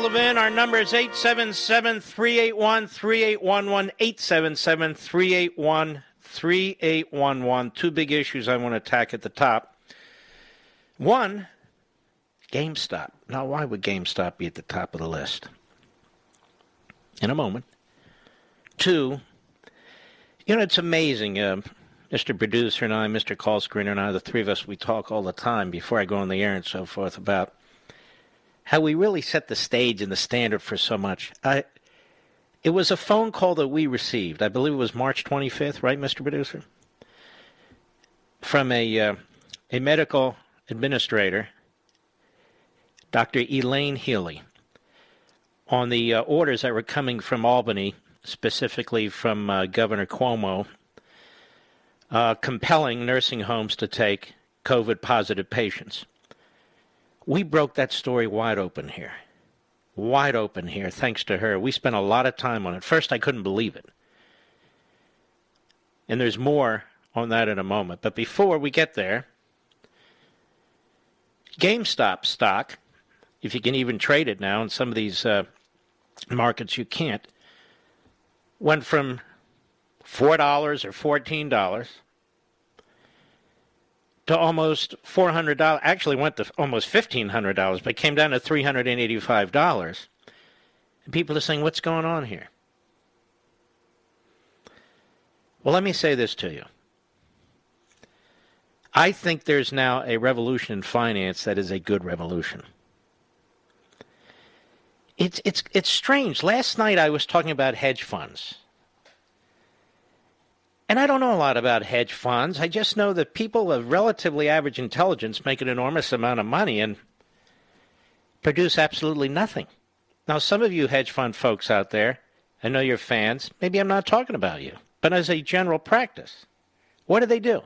Levin, our number is 877-381-3811, 877-381-3811. Two big issues I want to attack at the top. One, GameStop. Now, why would GameStop be at the top of the list? In a moment. Two, you know, it's amazing. Mr. Producer and I, Mr. Call Screener and I, the three of us, we talk all the time before I go on the air and so forth about how we really set the stage and the standard for so much. It was a phone call that we received. I believe it was March 25th, right, Mr. Producer? From a medical administrator, Dr. Elaine Healy, on the orders that were coming from Albany, specifically from Governor Cuomo, compelling nursing homes to take COVID-positive patients. We broke that story wide open here. Wide open here, thanks to her. We spent a lot of time on it. First, I couldn't believe it. And there's more on that in a moment. But before we get there, GameStop stock, if you can even trade it now, in some of these markets you can't, went from $4 or $14 to almost $400, actually went to almost $1,500, but came down to $385. And people are saying, what's going on here? Well, let me say this to you. I think there's now a revolution in finance that is a good revolution. It's strange. Last night I was talking about hedge funds. And I don't know a lot about hedge funds. I just know that people of relatively average intelligence make an enormous amount of money and produce absolutely nothing. Now, some of you hedge fund folks out there, I know you're fans. Maybe I'm not talking about you. But as a general practice, what do?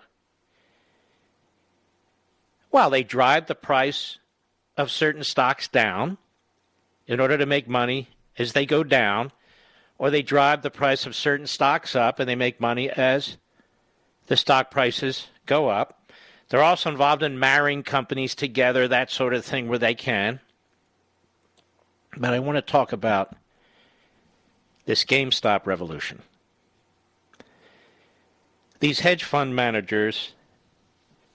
Well, they drive the price of certain stocks down in order to make money as they go down, or they drive the price of certain stocks up and they make money as the stock prices go up. They're also involved in marrying companies together, that sort of thing where they can. But I want to talk about this GameStop revolution. These hedge fund managers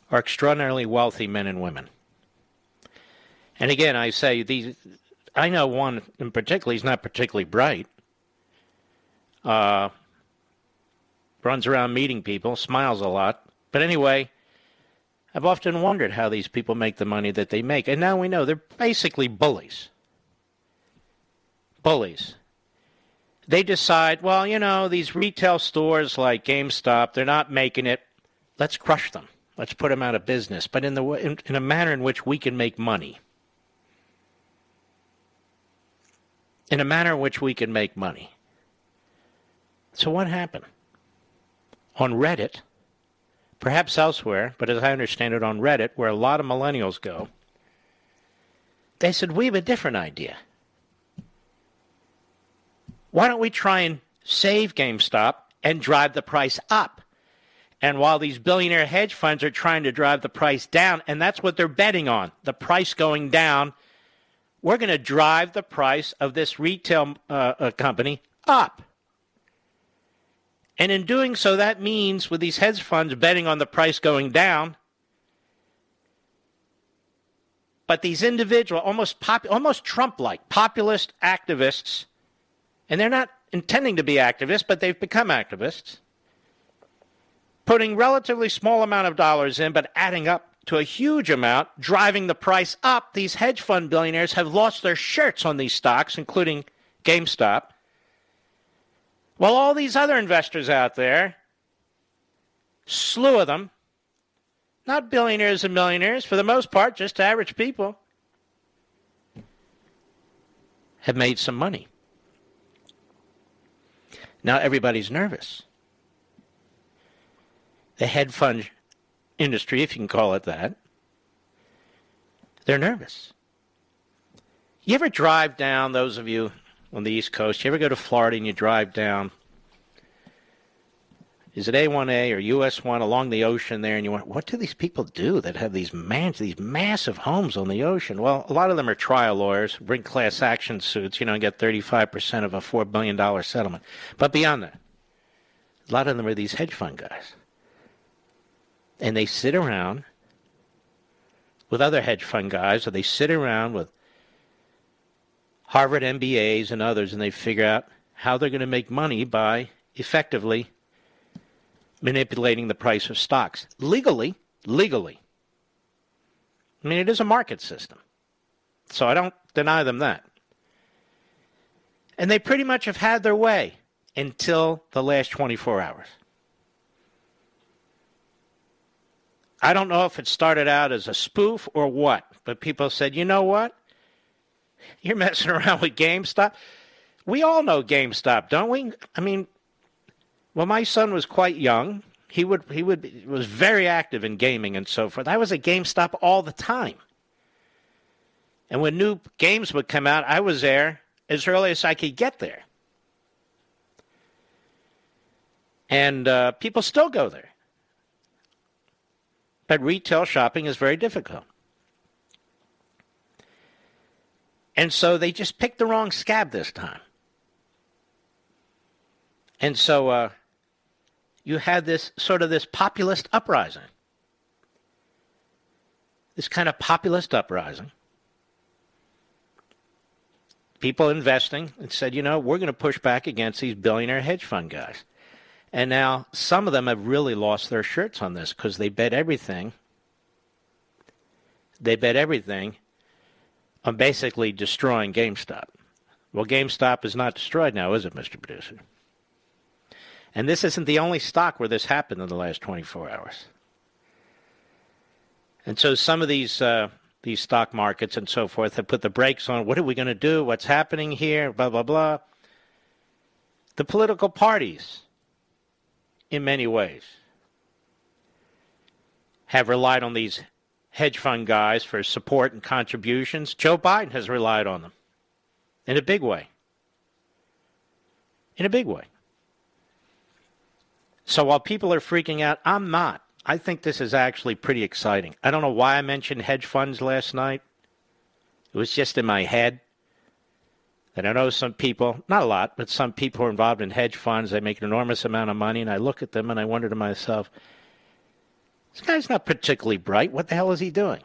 are extraordinarily wealthy men and women. And again, I say these. I know one in particular, he's not particularly bright. Runs around meeting people, smiles a lot. But anyway, I've often wondered how these people make the money that they make. And now we know they're basically bullies. they decide, well, you know, these retail stores like GameStop, they're not making it. Let's crush them. Let's put them out of business, but in a manner in which we can make money. In a manner in which we can make money. So what happened? On Reddit, perhaps elsewhere, but as I understand it on Reddit, where a lot of millennials go, they said, we have a different idea. Why don't we try and save GameStop and drive the price up? And while these billionaire hedge funds are trying to drive the price down, and that's what they're betting on, the price going down, we're going to drive the price of this retail company up. And in doing so, that means with these hedge funds betting on the price going down, but these individual, almost Trump-like, populist activists, and they're not intending to be activists, but they've become activists, putting relatively small amount of dollars in, but adding up to a huge amount, driving the price up. These hedge fund billionaires have lost their shirts on these stocks, including GameStop. While all these other investors out there, slew of them, not billionaires and millionaires, for the most part, just average people, have made some money. Now everybody's nervous. The hedge fund industry, if you can call it that, they're nervous. You ever drive down, those of you on the East Coast, you ever go to Florida and you drive down, is it A1A or US1 along the ocean there, and you wonder, what do these people do that have these massive homes on the ocean? Well, a lot of them are trial lawyers, bring class action suits, you know, and get 35% of a $4 billion settlement. But beyond that, a lot of them are these hedge fund guys. And they sit around with other hedge fund guys, or they sit around with Harvard MBAs and others, and they figure out how they're going to make money by effectively manipulating the price of stocks. Legally. I mean, it is a market system. So I don't deny them that. And they pretty much have had their way until the last 24 hours. I don't know if it started out as a spoof or what, but people said, you know what? You're messing around with GameStop. We all know GameStop, don't we? I mean, well, my son was quite young. He was very active in gaming and so forth. I was at GameStop all the time. And when new games would come out, I was there as early as I could get there. And people still go there. But retail shopping is very difficult. And so they just picked the wrong scab this time. And so you had this sort of this populist uprising. This kind of populist uprising. People investing and said, you know, we're going to push back against these billionaire hedge fund guys. And now some of them have really lost their shirts on this because they bet everything. They bet everything on basically destroying GameStop. Well, GameStop is not destroyed now, is it, Mr. Producer? And this isn't the only stock where this happened in the last 24 hours. And so some of these stock markets and so forth have put the brakes on. What are we going to do? What's happening here? Blah, blah, blah. The political parties, in many ways, have relied on these hedge fund guys for support and contributions. Joe Biden has relied on them in a big way. In a big way. So while people are freaking out, I'm not. I think this is actually pretty exciting. I don't know why I mentioned hedge funds last night. It was just in my head. And I know some people, not a lot, but some people are involved in hedge funds. They make an enormous amount of money, and I look at them and I wonder to myself, this guy's not particularly bright. What the hell is he doing?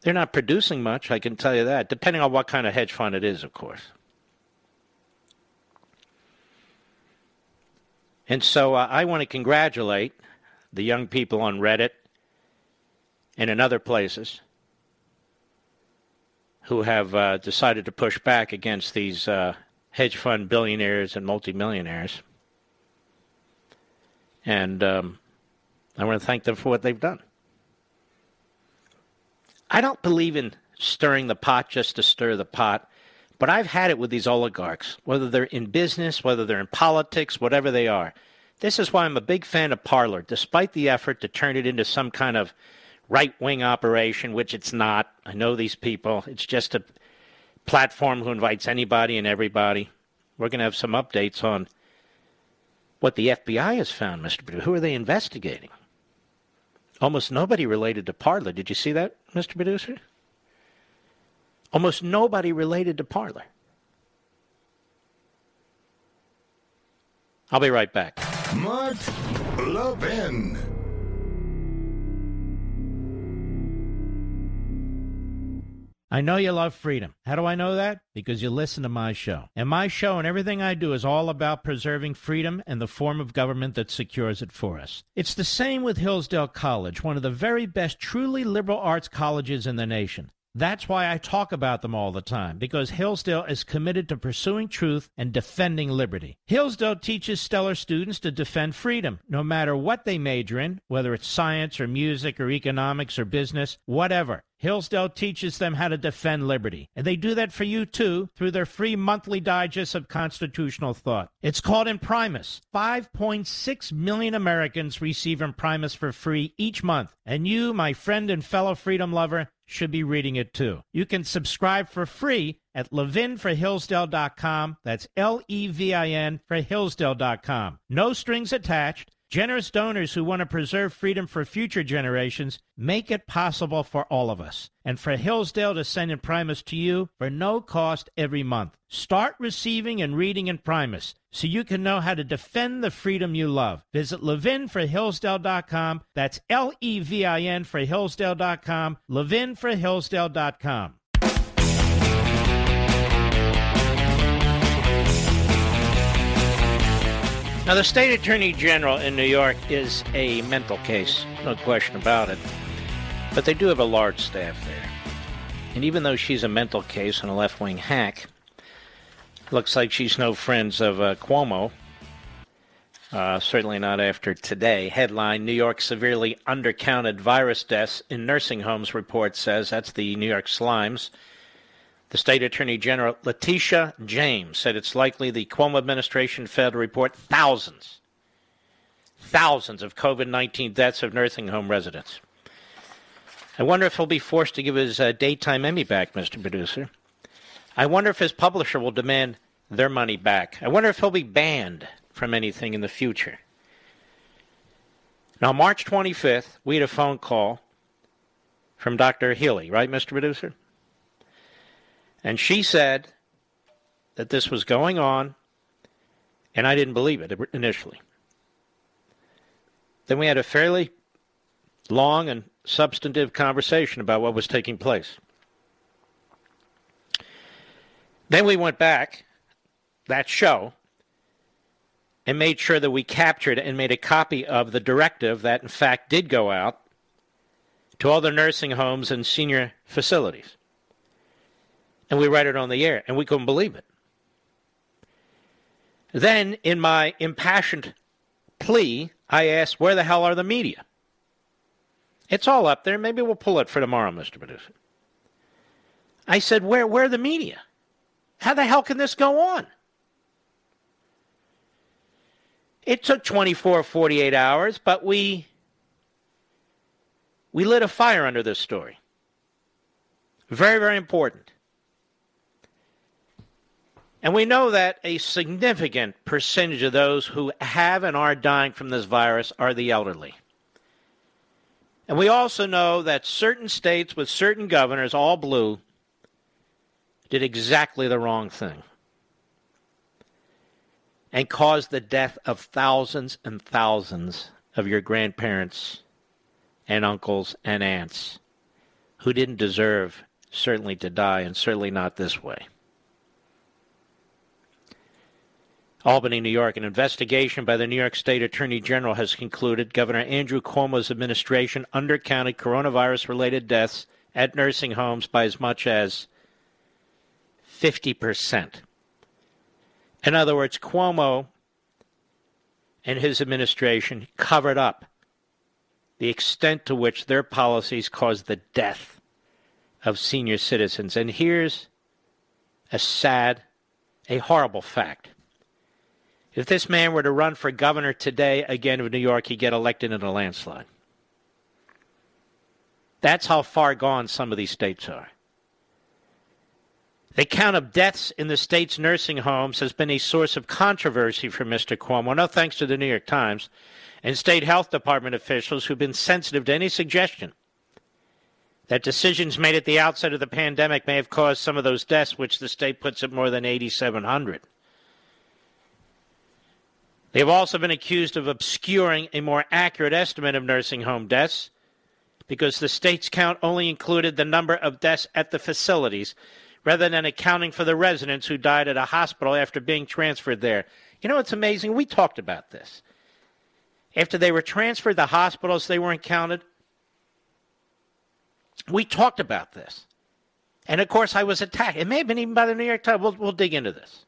They're not producing much, I can tell you that, depending on what kind of hedge fund it is, of course. And so I want to congratulate the young people on Reddit and in other places who have decided to push back against these hedge fund billionaires and multimillionaires. And I want to thank them for what they've done. I don't believe in stirring the pot just to stir the pot, but I've had it with these oligarchs, whether they're in business, whether they're in politics, whatever they are. This is why I'm a big fan of Parler, despite the effort to turn it into some kind of right-wing operation, which it's not. I know these people. It's just a platform who invites anybody and everybody. We're going to have some updates on what the FBI has found, Mr. Perdue. Who are they investigating? Almost nobody related to Parler. Did you see that, Mr. Producer? Almost nobody related to Parler. I'll be right back. Mark Levin. I know you love freedom. How do I know that? Because you listen to my show. And my show and everything I do is all about preserving freedom and the form of government that secures it for us. It's the same with Hillsdale College, one of the very best truly liberal arts colleges in the nation. That's why I talk about them all the time, because Hillsdale is committed to pursuing truth and defending liberty. Hillsdale teaches stellar students to defend freedom, no matter what they major in, whether it's science or music or economics or business, whatever. Hillsdale teaches them how to defend liberty, and they do that for you, too, through their free monthly digest of constitutional thought. It's called Imprimis. 5.6 million Americans receive Imprimis for free each month, and you, my friend and fellow freedom lover, should be reading it, too. You can subscribe for free at LevinforHillsdale.com. That's L-E-V-I-N for Hillsdale.com. No strings attached. Generous donors who want to preserve freedom for future generations make it possible for all of us. And for Hillsdale to send Imprimis to you for no cost every month. Start receiving and reading Imprimis so you can know how to defend the freedom you love. Visit LevinforHillsdale.com. That's L-E-V-I-N for Hillsdale.com. LevinforHillsdale.com. Now, the state attorney general in New York is a mental case, no question about it. But they do have a large staff there. And even though she's a mental case and a left-wing hack, looks like she's no friends of Cuomo. Certainly not after today. Headline, New York severely undercounted virus deaths in nursing homes, report says. That's the New York Slimes. The state attorney general, Letitia James, said it's likely the Cuomo administration failed to report thousands of COVID-19 deaths of nursing home residents. I wonder if he'll be forced to give his daytime Emmy back, Mr. Producer. I wonder if his publisher will demand their money back. I wonder if he'll be banned from anything in the future. Now, March 25th, we had a phone call from Dr. Healy, right, Mr. Producer? And she said that this was going on, and I didn't believe it initially. Then we had a fairly long and substantive conversation about what was taking place. Then we went back, that show, and made sure that we captured and made a copy of the directive that, in fact, did go out to all the nursing homes and senior facilities. And we read it on the air, and we couldn't believe it. Then, in my impassioned plea, I asked, where the hell are the media? It's all up there. Maybe we'll pull it for tomorrow, Mr. Producer. I said, where are the media? How the hell can this go on? It took 24, 48 hours, but we lit a fire under this story. Very, very important. And we know that a significant percentage of those who have and are dying from this virus are the elderly. And we also know that certain states with certain governors, all blue, did exactly the wrong thing and caused the death of thousands and thousands of your grandparents and uncles and aunts who didn't deserve certainly to die and certainly not this way. Albany, New York, an investigation by the New York State Attorney General has concluded Governor Andrew Cuomo's administration undercounted coronavirus-related deaths at nursing homes by as much as 50%. In other words, Cuomo and his administration covered up the extent to which their policies caused the death of senior citizens. And here's a sad, a horrible fact. If this man were to run for governor today again of New York, he'd get elected in a landslide. That's how far gone some of these states are. The count of deaths in the state's nursing homes has been a source of controversy for Mr. Cuomo, no thanks to the New York Times and state health department officials who've been sensitive to any suggestion that decisions made at the outset of the pandemic may have caused some of those deaths, which the state puts at more than 8,700. They've also been accused of obscuring a more accurate estimate of nursing home deaths because the state's count only included the number of deaths at the facilities rather than accounting for the residents who died at a hospital after being transferred there. You know, it's amazing. We talked about this. After they were transferred to hospitals, they weren't counted. We talked about this. And, of course, I was attacked. It may have been even by the New York Times. We'll dig into this.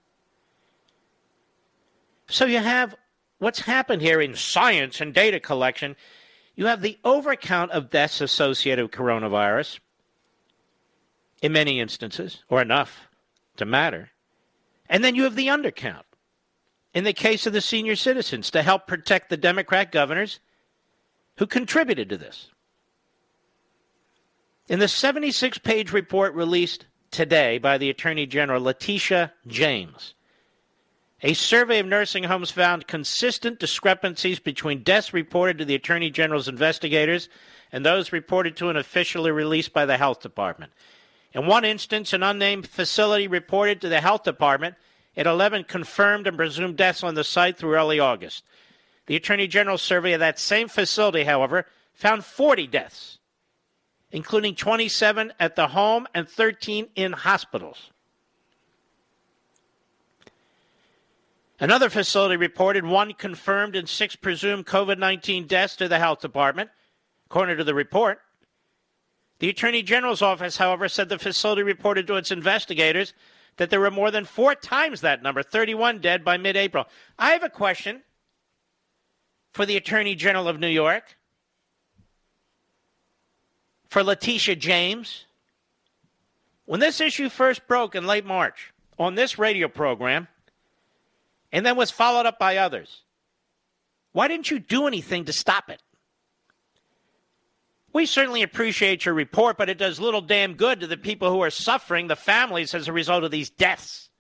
So you have what's happened here in science and data collection. You have the overcount of deaths associated with coronavirus in many instances, or enough to matter. And then you have the undercount in the case of the senior citizens to help protect the Democrat governors who contributed to this. In the 76-page report released today by the Attorney General Letitia James, a survey of nursing homes found consistent discrepancies between deaths reported to the Attorney General's investigators and those reported to and officially released by the health department. In one instance, an unnamed facility reported to the health department at 11 confirmed and presumed deaths on the site through early August. The Attorney General's survey of that same facility, however, found 40 deaths, including 27 at the home and 13 in hospitals. Another facility reported 1 confirmed and 6 presumed COVID-19 deaths to the health department, according to the report. The Attorney General's office, however, said the facility reported to its investigators that there were more than 4 times that number, 31 dead by mid-April. I have a question for the Attorney General of New York, for Letitia James. When this issue first broke in late March on this radio program, and then was followed up by others, why didn't you do anything to stop it? We certainly appreciate your report, but it does little damn good to the people who are suffering, the families, as a result of these deaths.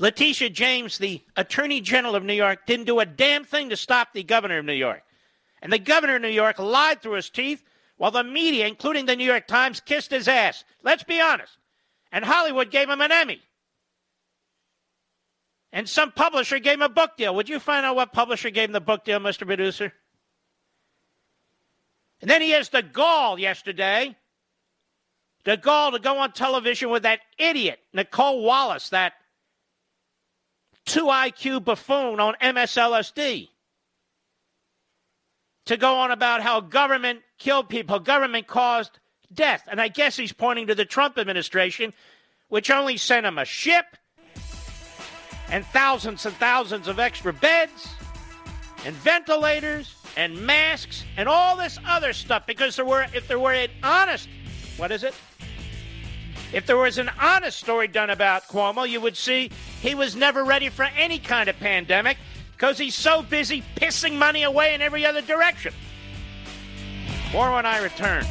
Letitia James, the Attorney General of New York, didn't do a damn thing to stop the governor of New York. And the governor of New York lied through his teeth while the media, including the New York Times, kissed his ass. Let's be honest. And Hollywood gave him an Emmy. And some publisher gave him a book deal. Would you find out what publisher gave him the book deal, Mr. Producer? And then he has the gall yesterday, the gall to go on television with that idiot, Nicole Wallace, that 2IQ buffoon on MSLSD, to go on about how government killed people, government caused death. And I guess he's pointing to the Trump administration, which only sent him a ship, and thousands of extra beds and ventilators and masks and all this other stuff, because if there was an honest story done about Cuomo, you would see he was never ready for any kind of pandemic because he's so busy pissing money away in every other direction. More when I return.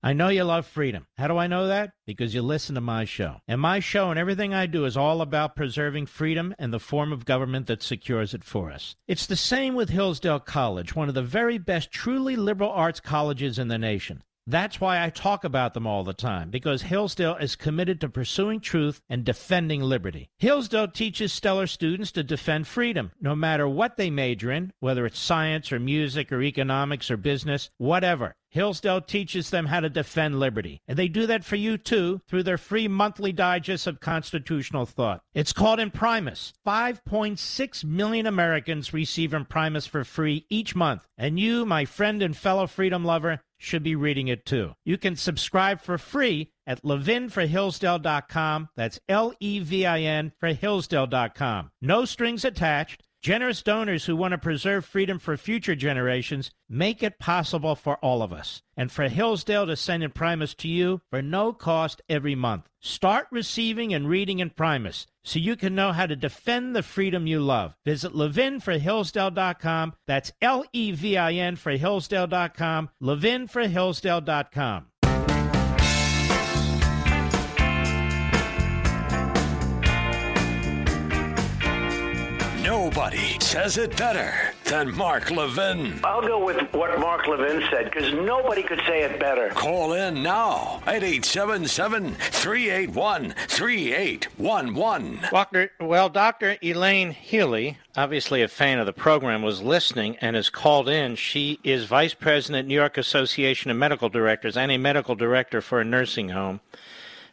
I know you love freedom. How do I know that? Because you listen to my show. And my show and everything I do is all about preserving freedom and the form of government that secures it for us. It's the same with Hillsdale College, one of the very best truly liberal arts colleges in the nation. That's why I talk about them all the time, because Hillsdale is committed to pursuing truth and defending liberty. Hillsdale teaches stellar students to defend freedom, no matter what they major in, whether it's science or music or economics or business, whatever. Hillsdale teaches them how to defend liberty. And they do that for you, too, through their free monthly digest of constitutional thought. It's called Imprimis. 5.6 million Americans receive Imprimis for free each month. And you, my friend and fellow freedom lover, should be reading it, too. You can subscribe for free at LevinforHillsdale.com. That's L-E-V-I-N for Hillsdale.com. No strings attached. Generous donors who want to preserve freedom for future generations make it possible for all of us. And for Hillsdale to send Imprimis to you for no cost every month. Start receiving and reading Imprimis so you can know how to defend the freedom you love. Visit LevinforHillsdale.com. That's L-E-V-I-N for Hillsdale.com. LevinforHillsdale.com. Nobody says it better than Mark Levin. I'll go with what Mark Levin said, because nobody could say it better. Call in now at 877-381-3811. Well, Dr. Elaine Healy, obviously a fan of the program, was listening and has called in. She is vice president, New York Association of Medical Directors, and a medical director for a nursing home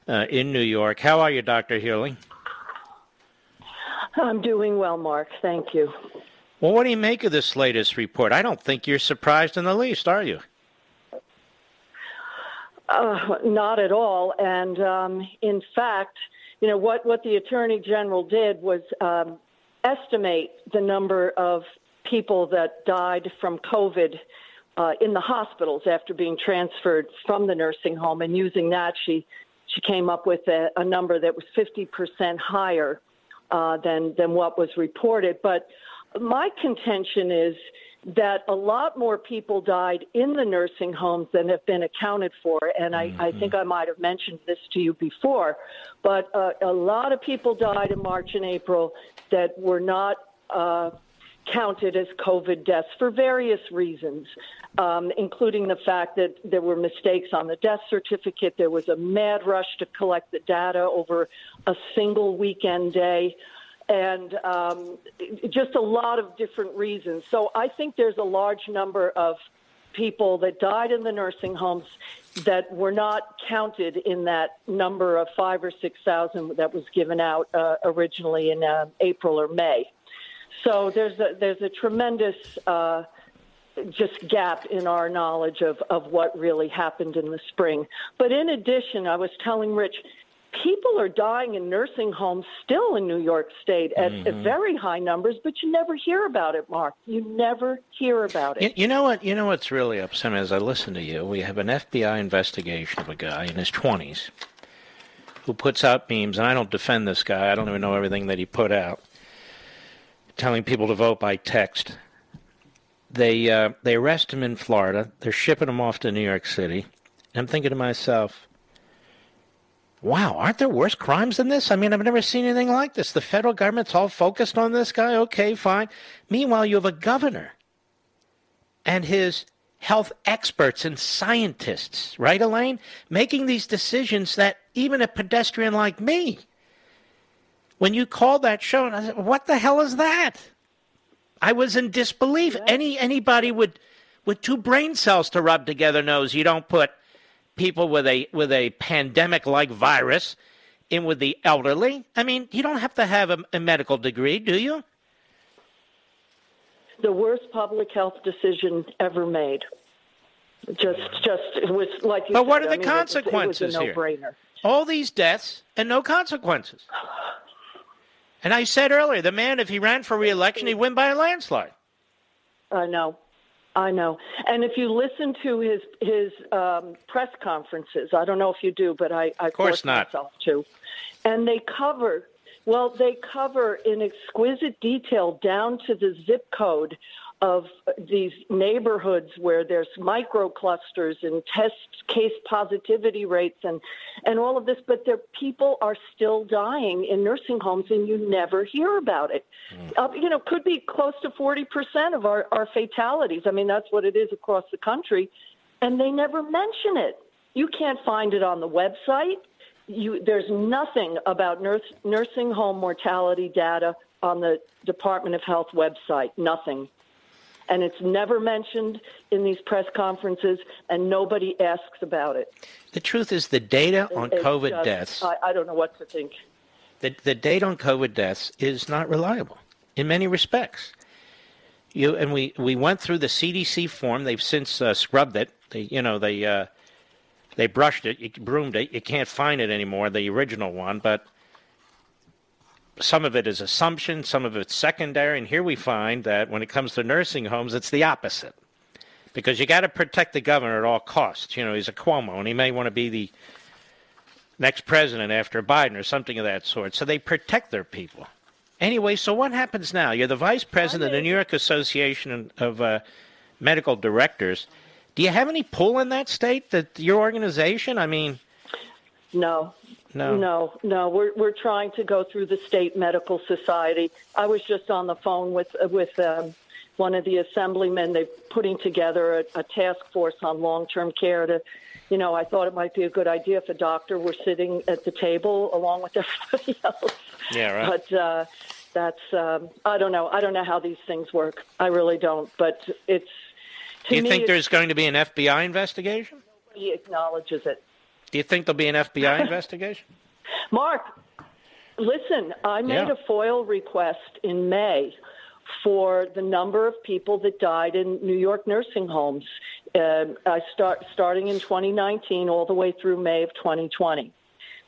in New York. How are you, Dr. Healy? I'm doing well, Mark. Thank you. Well, what do you make of this latest report? I don't think you're surprised in the least, are you? Not at all. And in fact, you know, what the Attorney General did was estimate the number of people that died from COVID in the hospitals after being transferred from the nursing home. And using that, she came up with a number that was 50% higher than what was reported. But my contention is that a lot more people died in the nursing homes than have been accounted for. And I think I might have mentioned this to you before, but a lot of people died in March and April that were not counted as COVID deaths for various reasons, including the fact that there were mistakes on the death certificate. There was a mad rush to collect the data over a single weekend day, and just a lot of different reasons. So I think there's a large number of people that died in the nursing homes that were not counted in that number of 5,000 or 6,000 that was given out originally in April or May. So there's a tremendous just gap in our knowledge of what really happened in the spring. But in addition, I was telling Rich, people are dying in nursing homes still in New York State at very high numbers, but you never hear about it, Mark. You never hear about it. You know what? You know what's really upsetting as I listen to you? We have an FBI investigation of a guy in his 20s who puts out memes, and I don't defend this guy. I don't even know everything that he put out. Telling people to vote by text. They arrest him in Florida. They're shipping him off to New York City. And I'm thinking to myself, wow, aren't there worse crimes than this? I mean, I've never seen anything like this. The federal government's all focused on this guy. Okay, fine. Meanwhile, you have a governor and his health experts and scientists, right, Elaine, making these decisions that even a pedestrian like me, when you called that show, and I said, what the hell is that? I was in disbelief. Yeah. Anybody would, with two brain cells to rub together knows you don't put people with a pandemic-like virus in with the elderly. I mean, you don't have to have a medical degree, do you? The worst public health decision ever made. Just it was like you said. But what are the consequences here? It was a no-brainer. All these deaths and no consequences. And I said earlier, the man, if he ran for re-election, he'd win by a landslide. I know. And if you listen to his press conferences, I don't know if you do, but I force myself to. And they cover in exquisite detail down to the zip code of these neighborhoods where there's microclusters and test case positivity rates and all of this, but their people are still dying in nursing homes, and you never hear about it. Could be close to 40% of our fatalities. I mean, that's what it is across the country, and they never mention it. You can't find it on the website. There's nothing about nursing home mortality data on the Department of Health website, nothing. and it's never mentioned in these press conferences, and nobody asks about it. The truth is the data on COVID deaths... I don't know what to think. The data on COVID deaths is not reliable in many respects. We went through the CDC form. They've since scrubbed it. They brushed it, broomed it. You can't find it anymore, the original one. But some of it is assumption, some of it's secondary. And here we find that when it comes to nursing homes, it's the opposite, because you got to protect the governor at all costs. You know, he's a Cuomo, and he may want to be the next president after Biden or something of that sort. So they protect their people. Anyway, so what happens now? You're the vice president of the New York Association of Medical Directors. Do you have any pull in that state, that your organization? I mean, no. We're trying to go through the state medical society. I was just on the phone with one of the assemblymen. They're putting together a task force on long-term care to. You know, I thought it might be a good idea if a doctor were sitting at the table along with everybody else. Yeah, right. But that's I don't know. I don't know how these things work. I really don't. But it's. Do you think there's going to be an FBI investigation? Nobody acknowledges it. Do you think there'll be an FBI investigation? Mark, listen, I made a FOIL request in May for the number of people that died in New York nursing homes, starting in 2019 all the way through May of 2020,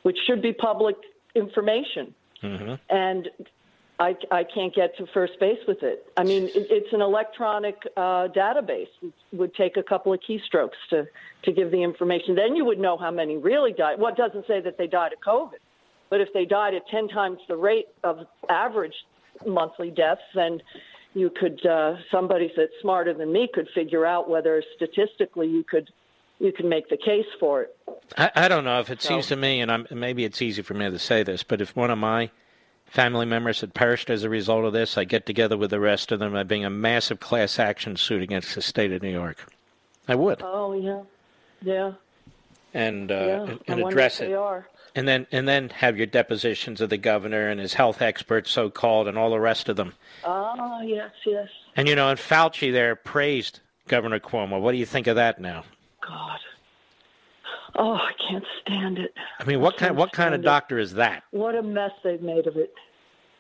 which should be public information. Mm-hmm. And I can't get to first base with it. I mean, it's an electronic database. It would take a couple of keystrokes to give the information. Then you would know how many really died. Well, it doesn't say that they died of COVID, but if they died at 10 times the rate of average monthly deaths, then you could somebody that's smarter than me could figure out whether statistically you could make the case for it. I don't know if it seems to me, and maybe it's easy for me to say this, but if one of my family members had perished as a result of this, I get together with the rest of them. I bring a massive class action suit against the state of New York. I would. Oh yeah. And address it. And then have your depositions of the governor and his health experts, so-called, and all the rest of them. Oh, yes. And, you know, and Fauci there praised Governor Cuomo. What do you think of that now? God. Oh, I can't stand it. I mean, what kind of doctor is that? What a mess they've made of it.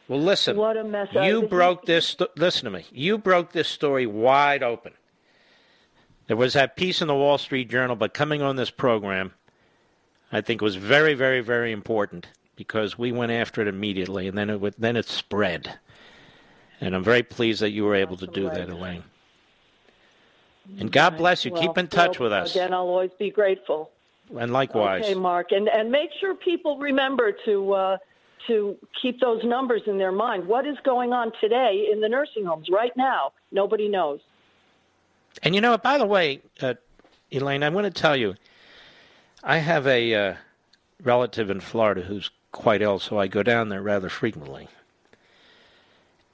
Well, listen. What a mess. Listen to me. You broke this story wide open. There was that piece in the Wall Street Journal, but coming on this program, I think it was very, very, very important, because we went after it immediately, and then it spread. And I'm very pleased that you were able to do that, Elaine. And God bless you. Keep in touch with us. Again, I'll always be grateful. And likewise. Okay, Mark. And make sure people remember to keep those numbers in their mind. What is going on today in the nursing homes right now? Nobody knows. And, you know, by the way, Elaine, I want to tell you, I have a relative in Florida who's quite ill, so I go down there rather frequently.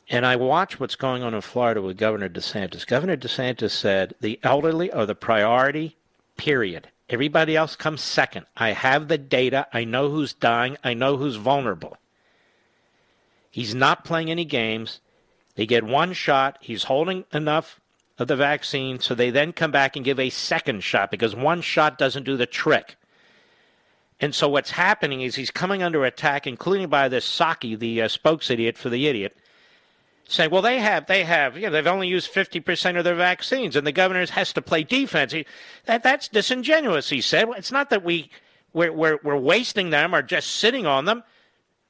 And I watch what's going on in Florida with Governor DeSantis. Governor DeSantis said the elderly are the priority, period. Everybody else comes second. I have the data. I know who's dying. I know who's vulnerable. He's not playing any games. They get one shot. He's holding enough of the vaccine, so they then come back and give a second shot, because one shot doesn't do the trick. And so what's happening is he's coming under attack, including by this Psaki, the spokes idiot for the idiot, saying, well, they've only used 50% of their vaccines, and the governor has to play defense. That's disingenuous, he said. It's not that we're wasting them or just sitting on them.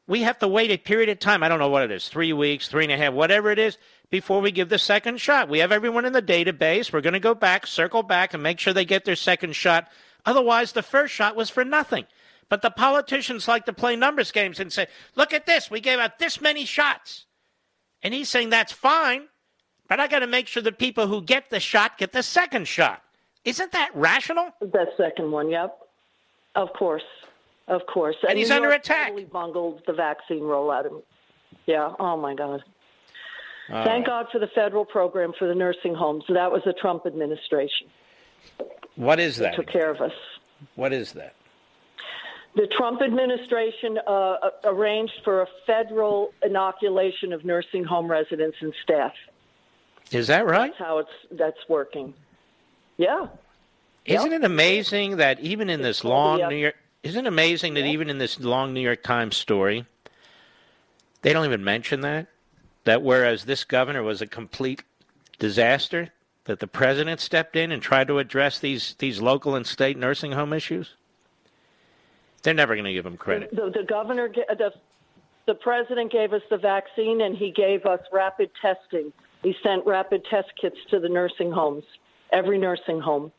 We have to wait a period of time. I don't know what it is, 3 weeks, 3.5, whatever it is, before we give the second shot. We have everyone in the database. We're going to go back, circle back, and make sure they get their second shot. Otherwise, the first shot was for nothing. But the politicians like to play numbers games and say, look at this. We gave out this many shots. And he's saying that's fine, but I got to make sure the people who get the shot get the second shot. Isn't that rational? That second one, yep. Of course. And he's under attack. Totally bungled the vaccine rollout. Yeah, oh, my God. Thank God for the federal program for the nursing homes. That was the Trump administration. What is that? Took care of us. What is that? The Trump administration arranged for a federal inoculation of nursing home residents and staff. Is that right? That's how that's working. Yeah. Isn't it amazing that even in this long New York Times story, they don't even mention that whereas this governor was a complete disaster, that the president stepped in and tried to address these local and state nursing home issues? They're never going to give him credit. The governor, the president gave us the vaccine, and he gave us rapid testing. He sent rapid test kits to the nursing homes, every nursing home.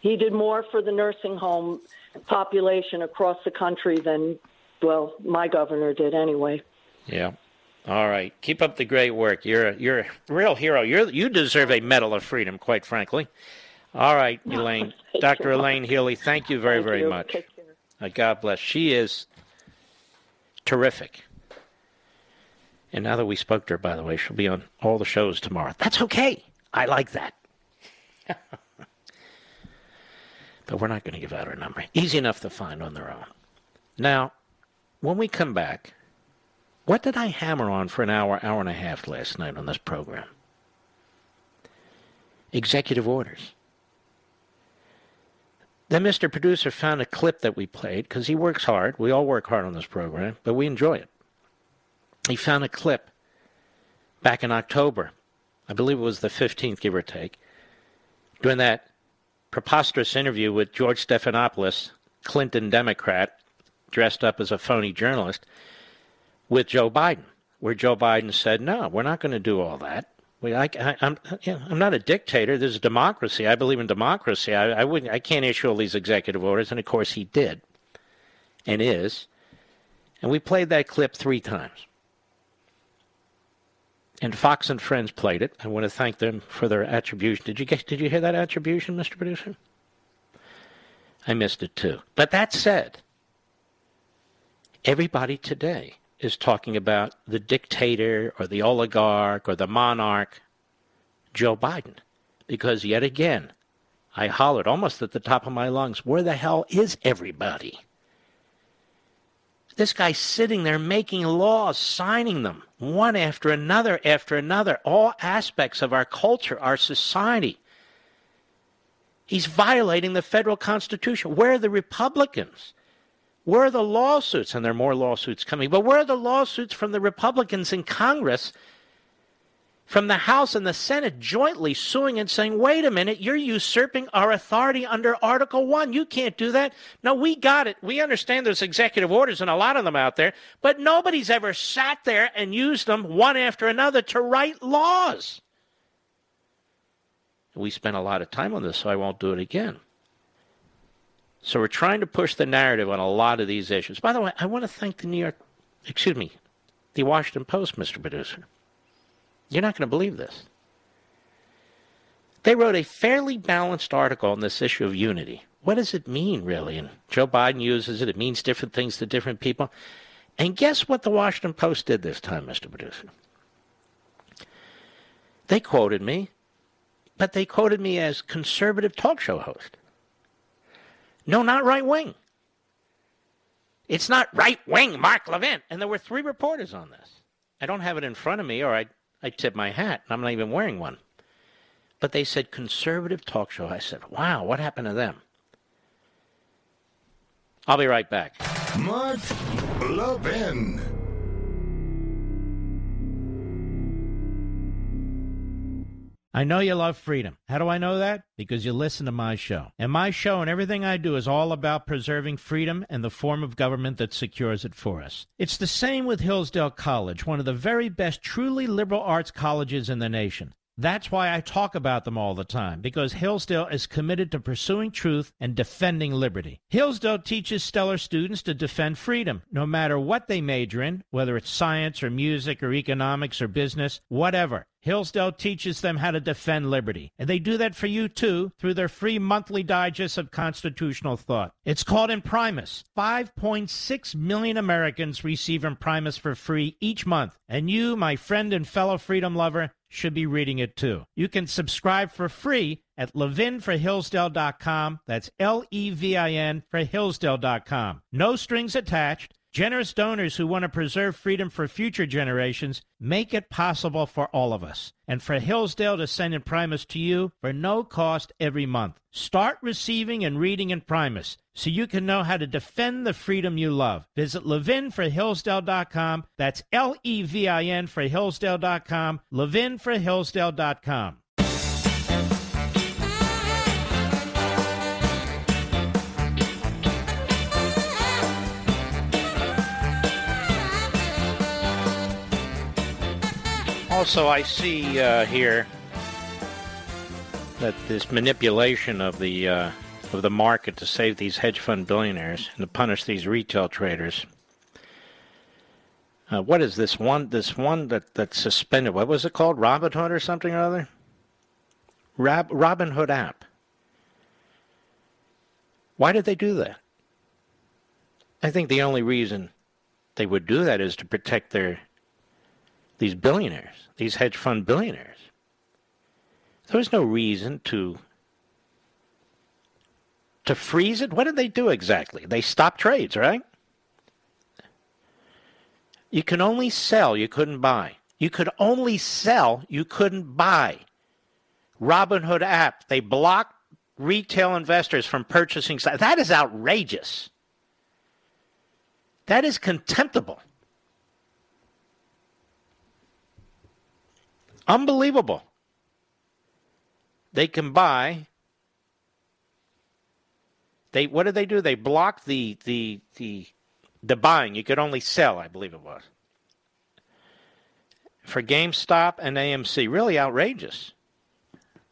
He did more for the nursing home population across the country than, well, my governor did anyway. Yeah. All right. Keep up the great work. You're a real hero. You deserve a Medal of Freedom, quite frankly. All right, Elaine. Dr. Elaine Healy, thank you very, very much. God bless. She is terrific. And now that we spoke to her, by the way, she'll be on all the shows tomorrow. That's okay. I like that. But we're not going to give out her number. Easy enough to find on their own. Now, when we come back, what did I hammer on for an hour, hour and a half last night on this program? Executive orders. Then Mr. Producer found a clip that we played, because he works hard. We all work hard on this program, but we enjoy it. He found a clip back in October. I believe it was the 15th, give or take, during that preposterous interview with George Stephanopoulos, Clinton Democrat, dressed up as a phony journalist, with Joe Biden, where Joe Biden said, no, we're not going to do all that. I'm not a dictator. This is democracy. I believe in democracy. I can't issue all these executive orders. And, of course, he did and is. And we played that clip 3 times. And Fox and Friends played it. I want to thank them for their attribution. Did you hear that attribution, Mr. Producer? I missed it, too. But that said, everybody today is talking about the dictator or the oligarch or the monarch, Joe Biden. Because yet again, I hollered almost at the top of my lungs, where the hell is everybody? This guy's sitting there making laws, signing them, one after another, all aspects of our culture, our society. He's violating the federal Constitution. Where are the Republicans? Where are the lawsuits? And there are more lawsuits coming. But where are the lawsuits from the Republicans in Congress, from the House and the Senate, jointly suing and saying, wait a minute, you're usurping our authority under Article 1. You can't do that. No, we got it. We understand there's executive orders and a lot of them out there. But nobody's ever sat there and used them one after another to write laws. We spent a lot of time on this, so I won't do it again. So we're trying to push the narrative on a lot of these issues. By the way, I want to thank the Washington Post, Mr. Producer. You're not going to believe this. They wrote a fairly balanced article on this issue of unity. What does it mean, really? And Joe Biden uses it. It means different things to different people. And guess what the Washington Post did this time, Mr. Producer? They quoted me, but they quoted me as conservative talk show host. No, not right wing. It's not right wing, Mark Levin. And there were 3 reporters on this. I don't have it in front of me, or I tip my hat, and I'm not even wearing one. But they said conservative talk show. I said, wow, what happened to them? I'll be right back. Mark Levin. I know you love freedom. How do I know that? Because you listen to my show. And my show and everything I do is all about preserving freedom and the form of government that secures it for us. It's the same with Hillsdale College, one of the very best truly liberal arts colleges in the nation. That's why I talk about them all the time, because Hillsdale is committed to pursuing truth and defending liberty. Hillsdale teaches stellar students to defend freedom, no matter what they major in, whether it's science or music or economics or business, whatever. Hillsdale teaches them how to defend liberty, and they do that for you, too, through their free monthly digest of constitutional thought. It's called Imprimis. 5.6 million Americans receive Imprimis for free each month, and you, my friend and fellow freedom lover, should be reading it, too. You can subscribe for free at LevinforHillsdale.com. That's Levin for Hillsdale.com. No strings attached. Generous donors who want to preserve freedom for future generations make it possible for all of us. And for Hillsdale to send Imprimis to you for no cost every month. Start receiving and reading Imprimis so you can know how to defend the freedom you love. Visit LevinforHillsdale.com. That's L-E-V-I-N for Hillsdale.com. LevinforHillsdale.com. Also, I see here that this manipulation of the market to save these hedge fund billionaires and to punish these retail traders. What is this one? This one that's suspended. What was it called? Robinhood or something or other? Robinhood app. Why did they do that? I think the only reason they would do that is to protect their these billionaires, these hedge fund billionaires. There was no reason to freeze it. What did they do exactly? They stopped trades, right? You can only sell, you couldn't buy. You could only sell, you couldn't buy. Robinhood app, they blocked retail investors from purchasing. That is outrageous. That is contemptible. Unbelievable. They can buy. They what did they do? They blocked the buying. You could only sell, I believe it was. For GameStop and AMC. Really outrageous.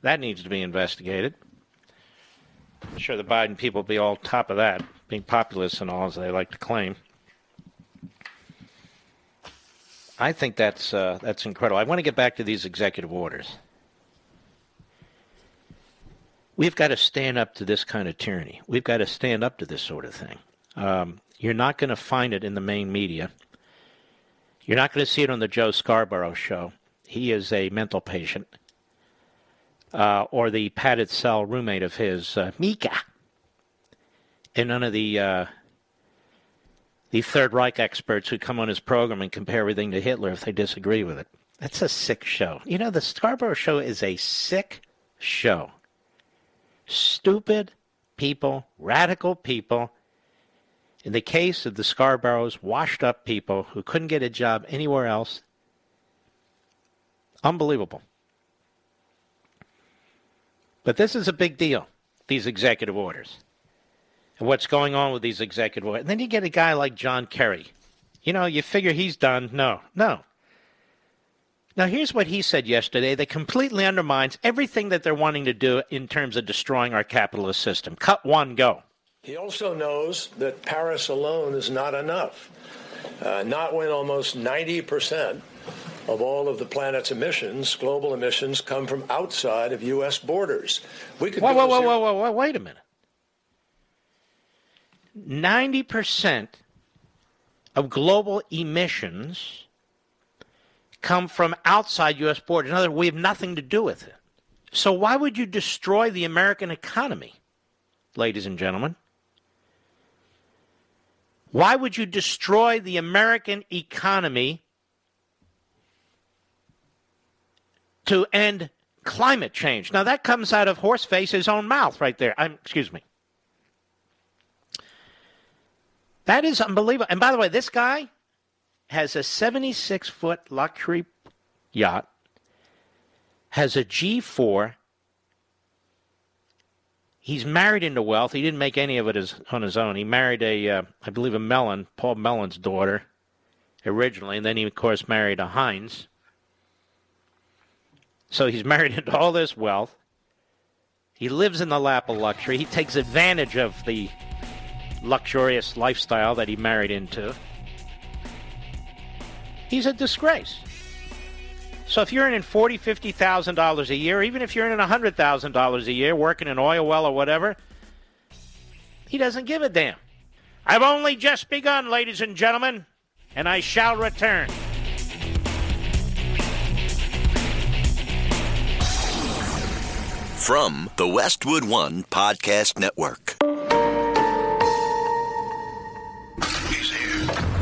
That needs to be investigated. I'm sure the Biden people will be all top of that, being populists and all as they like to claim. I think that's incredible. I want to get back to these executive orders. We've got to stand up to this kind of tyranny. We've got to stand up to this sort of thing. You're not going to find it in the main media. You're not going to see it on the Joe Scarborough show. He is a mental patient. Or the padded cell roommate of his, Mika. And none of the Third Reich experts who come on his program and compare everything to Hitler if they disagree with it. That's a sick show. You know, the Scarborough show is a sick show. Stupid people, radical people. In the case of the Scarboroughs, washed up people who couldn't get a job anywhere else. Unbelievable. But this is a big deal, these executive orders. What's going on with these executive orders. And then you get a guy like John Kerry. You know, you figure he's done. No. Now, here's what he said yesterday that completely undermines everything that they're wanting to do in terms of destroying our capitalist system. Cut one, go. He also knows that Paris alone is not enough. Not when almost 90% of all of the planet's emissions, global emissions, come from outside of U.S. borders. We could whoa, wait a minute. 90% of global emissions come from outside U.S. borders. In other words, we have nothing to do with it. So why would you destroy the American economy, ladies and gentlemen? Why would you destroy the American economy to end climate change? Now, that comes out of Horseface's own mouth right there. Excuse me. That is unbelievable. And by the way, this guy has a 76-foot luxury yacht, has a G4. He's married into wealth. He didn't make any of it on his own. He married a Mellon, Paul Mellon's daughter originally, and then he, of course, married a Heinz. So he's married into all this wealth. He lives in the lap of luxury. He takes advantage of the luxurious lifestyle that he married into. He's a disgrace. So if you're earning $40,000, $50,000 a year, even if you're earning $100,000 a year working in oil well or whatever, he doesn't give a damn. I've only just begun, ladies and gentlemen, and I shall return. From the Westwood One Podcast Network. He's here.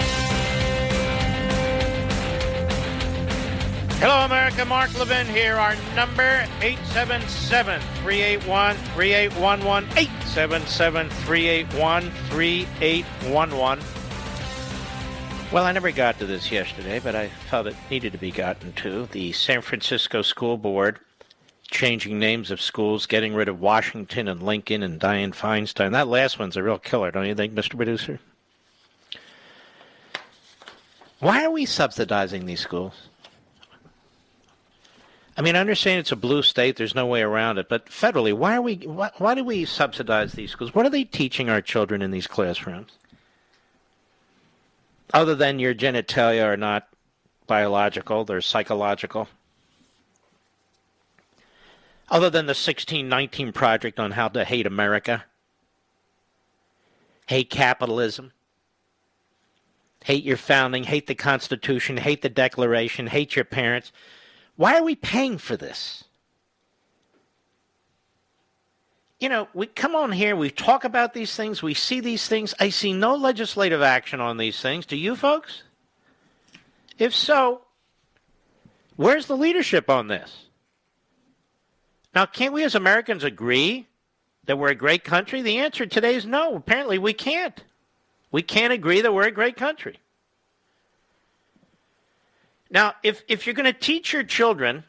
Hello, America. Mark Levin here. Our number, 877-381-3811, 877-381-3811. Well, I never got to this yesterday, but I felt it needed to be gotten to. The San Francisco School Board changing names of schools, getting rid of Washington and Lincoln and Dianne Feinstein. That last one's a real killer, don't you think, Mr. Producer? Why are we subsidizing these schools? I mean, I understand it's a blue state. There's no way around it. But federally, why do we subsidize these schools? What are they teaching our children in these classrooms? Other than your genitalia are not biological, they're psychological. Other than the 1619 Project on how to hate America, hate capitalism, hate your founding, hate the Constitution, hate the Declaration, hate your parents. Why are we paying for this? You know, we come on here, we talk about these things, we see these things. I see no legislative action on these things. Do you folks? If so, where's the leadership on this? Now, can't we as Americans agree that we're a great country? The answer today is no. Apparently, we can't. We can't agree that we're a great country. Now, if you're going to teach your children,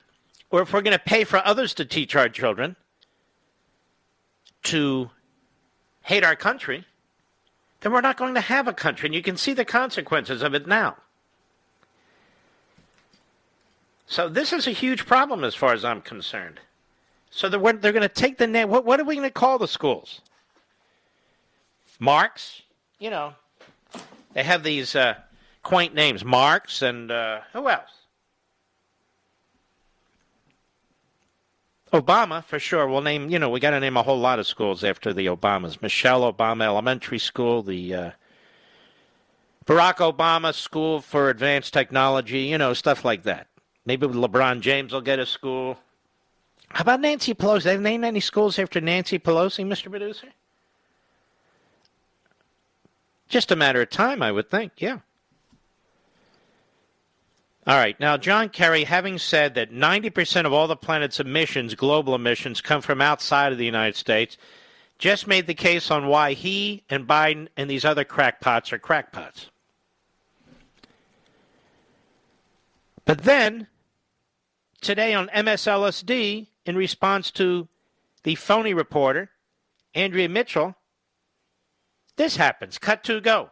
or if we're going to pay for others to teach our children, to hate our country, then we're not going to have a country. And you can see the consequences of it now. So this is a huge problem as far as I'm concerned. So they're going to take the name. What are we going to call the schools? Marx? You know, they have these quaint names. Marx and who else? Obama, for sure. We'll name, you know, we got to name a whole lot of schools after the Obamas. Michelle Obama Elementary School, the Barack Obama School for Advanced Technology, you know, stuff like that. Maybe LeBron James will get a school. How about Nancy Pelosi? They've named any schools after Nancy Pelosi, Mr. Producer? Just a matter of time, I would think, yeah. All right. Now, John Kerry, having said that 90% of all the planet's emissions, global emissions, come from outside of the United States, just made the case on why he and Biden and these other crackpots are crackpots. But then, today on MSLSD, in response to the phony reporter, Andrea Mitchell, this happens. Cut to go.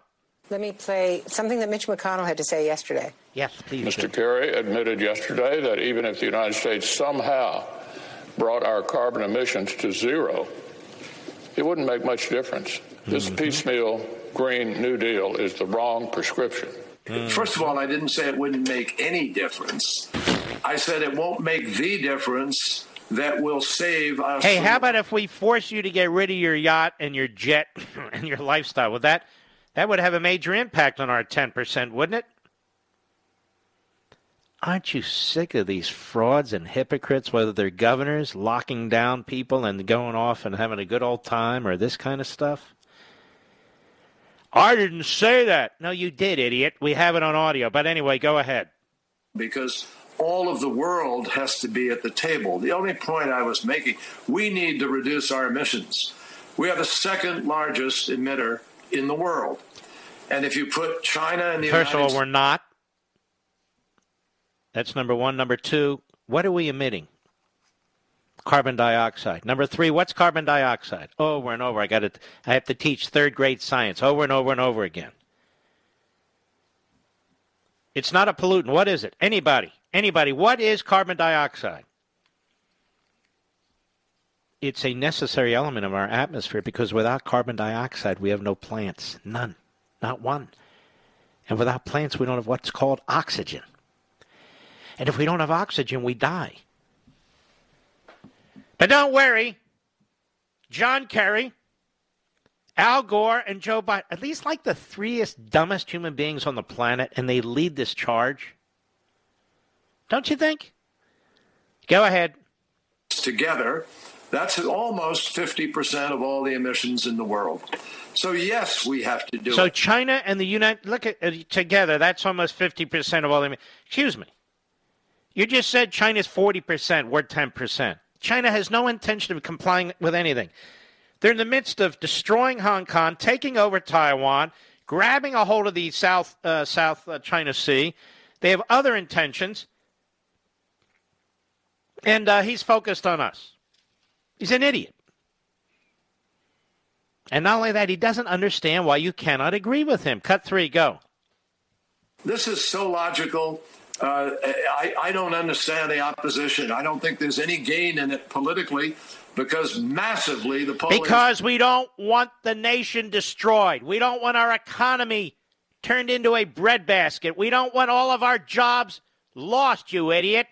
Let me play something that Mitch McConnell had to say yesterday. Yes, please. Mr. Kerry admitted yesterday that even if the United States somehow brought our carbon emissions to zero, it wouldn't make much difference. Mm-hmm. This piecemeal Green New Deal is the wrong prescription. First of all, I didn't say it wouldn't make any difference. I said it won't make the difference that will save us. Hey, how about if we force you to get rid of your yacht and your jet and your lifestyle? Would that would have a major impact on our 10%, wouldn't it? Aren't you sick of these frauds and hypocrites, whether they're governors locking down people and going off and having a good old time or this kind of stuff? I didn't say that. No, you did, idiot. We have it on audio. But anyway, go ahead. Because all of the world has to be at the table. The only point I was making, we need to reduce our emissions. We are the second largest emitter in the world. And if you put China and the United States... First of all, we're not. That's number one. Number two, what are we emitting? Carbon dioxide. Number three, what's carbon dioxide? Over and over. I have to teach third grade science over and over and over again. It's not a pollutant. What is it? Anybody, what is carbon dioxide? It's a necessary element of our atmosphere because without carbon dioxide, we have no plants. None. Not one. And without plants, we don't have what's called oxygen. And if we don't have oxygen, we die. But don't worry. John Kerry, Al Gore and Joe Biden, at least like the threest dumbest human beings on the planet, and they lead this charge. Don't you think? Go ahead. Together, that's almost 50% of all the emissions in the world. So, yes, we have to do it. So China and the United, look at together, that's almost 50% of all the emissions. Excuse me. You just said China's 40%, we're 10%. China has no intention of complying with anything. They're in the midst of destroying Hong Kong, taking over Taiwan, grabbing a hold of the South China Sea. They have other intentions. And he's focused on us. He's an idiot. And not only that, he doesn't understand why you cannot agree with him. Cut three, go. This is so logical. I don't understand the opposition. I don't think there's any gain in it politically. Because massively the polling... Because we don't want the nation destroyed. We don't want our economy turned into a breadbasket. We don't want all of our jobs lost, you idiot.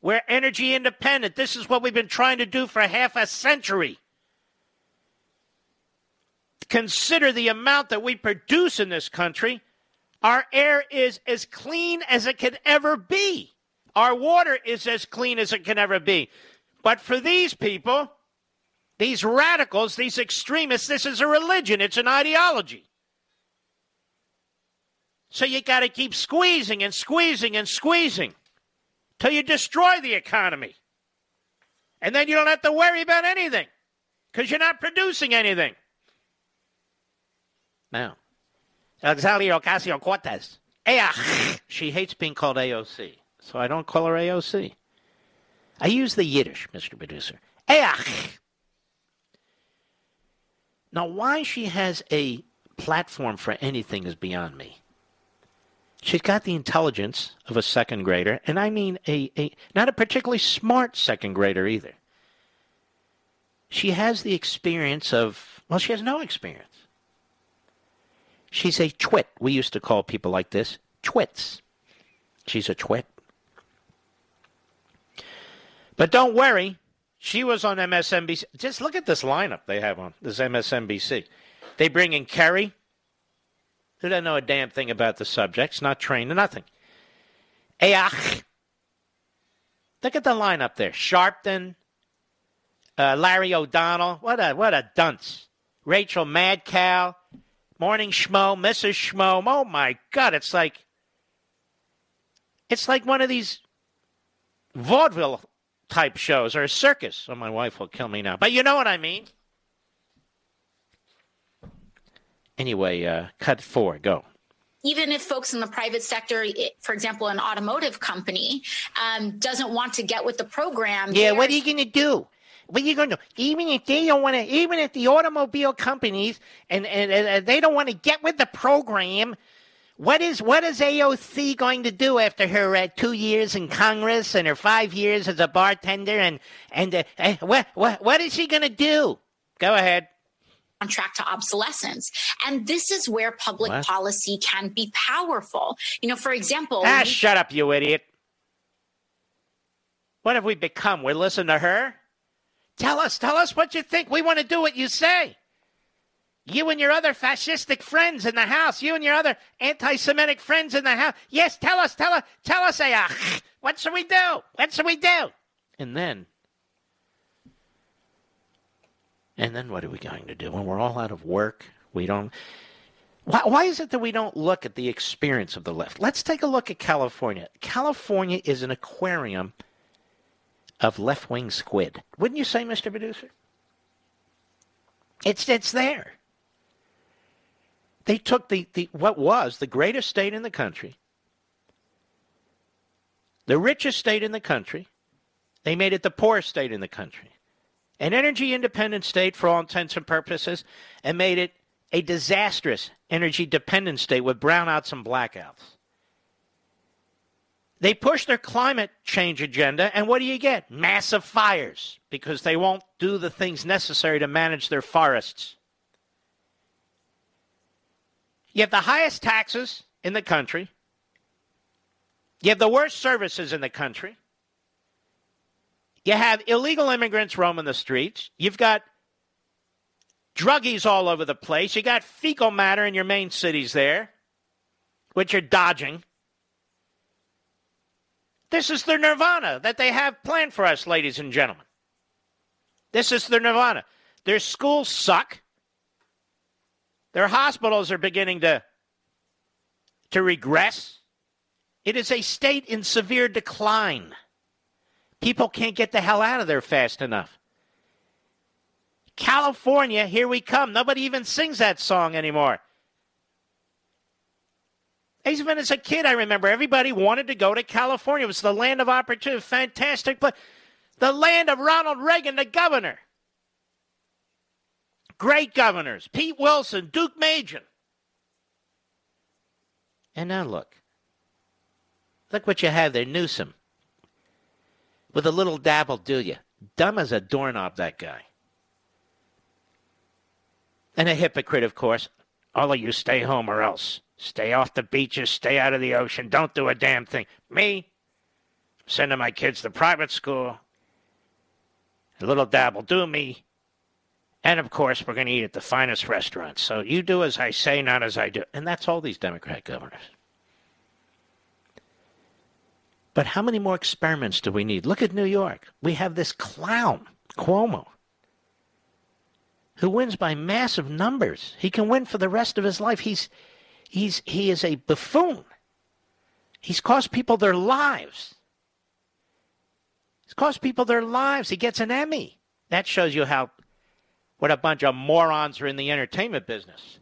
We're energy independent. This is what we've been trying to do for half a century. Consider the amount that we produce in this country. Our air is as clean as it can ever be. Our water is as clean as it can ever be. But for these people... These radicals, these extremists, this is a religion. It's an ideology. So you got to keep squeezing and squeezing and squeezing till you destroy the economy. And then you don't have to worry about anything because you're not producing anything. Now, Alexandria Ocasio-Cortez, she hates being called AOC, so I don't call her AOC. I use the Yiddish, Mr. Producer. Now, why she has a platform for anything is beyond me. She's got the intelligence of a second grader, and I mean not a particularly smart second grader either. She has the experience of, well, she has no experience. She's a twit. We used to call people like this twits. She's a twit. But don't worry. She was on MSNBC. Just look at this lineup they have on this MSNBC. They bring in Kerry, who doesn't know a damn thing about the subjects, not trained to nothing. Look at the lineup there. Sharpton, Larry O'Donnell. What a dunce. Rachel Maddow, Morning Schmo, Mrs. Schmo. Oh my God! It's like one of these vaudeville type shows or a circus. Oh, my wife will kill me now. But you know what I mean. Anyway, cut four, go. Even if folks in the private sector, for example, an automotive company, doesn't want to get with the program. Yeah, what are you going to do? What are you going to do? Even if they don't want to, even if the automobile companies and they don't want to get with the program, What is AOC going to do after her 2 years in Congress and her 5 years as a bartender? And what is she going to do? Go ahead. On track to obsolescence. And this is where public policy can be powerful. You know, for example. Shut up, you idiot. What have we become? We listen to her? Tell us what you think. We want to do what you say. You and your other fascistic friends in the house. You and your other anti-Semitic friends in the house. Yes, tell us, what should we do? What should we do? And then what are we going to do? When we're all out of work, we don't... Why is it that we don't look at the experience of the left? Let's take a look at California. California is an aquarium of left-wing squid. Wouldn't you say, Mr. Producer? It's there. They took the what was the greatest state in the country, the richest state in the country, they made it the poorest state in the country, an energy-independent state for all intents and purposes, and made it a disastrous energy-dependent state with brownouts and blackouts. They pushed their climate change agenda, and what do you get? Massive fires, because they won't do the things necessary to manage their forests. You have the highest taxes in the country. You have the worst services in the country. You have illegal immigrants roaming the streets. You've got druggies all over the place. You got fecal matter in your main cities there, which you're dodging. This is their nirvana that they have planned for us, ladies and gentlemen. This is their nirvana. Their schools suck. Their hospitals are beginning to regress. It is a state in severe decline. People can't get the hell out of there fast enough. California, here we come. Nobody even sings that song anymore. Even as a kid, I remember everybody wanted to go to California. It was the land of opportunity, fantastic place. The land of Ronald Reagan, the governor. Great governors, Pete Wilson, Duke Majan. And now look. Look what you have there, Newsom. With a little dabble, do you? Dumb as a doorknob, that guy. And a hypocrite, of course. All of you stay home or else. Stay off the beaches. Stay out of the ocean. Don't do a damn thing. Me? Sending my kids to private school. A little dab will do me. And, of course, we're going to eat at the finest restaurants. So you do as I say, not as I do. And that's all these Democrat governors. But how many more experiments do we need? Look at New York. We have this clown, Cuomo, who wins by massive numbers. He can win for the rest of his life. He is a buffoon. He's cost people their lives. He's cost people their lives. He gets an Emmy. That shows you what a bunch of morons are in the entertainment business.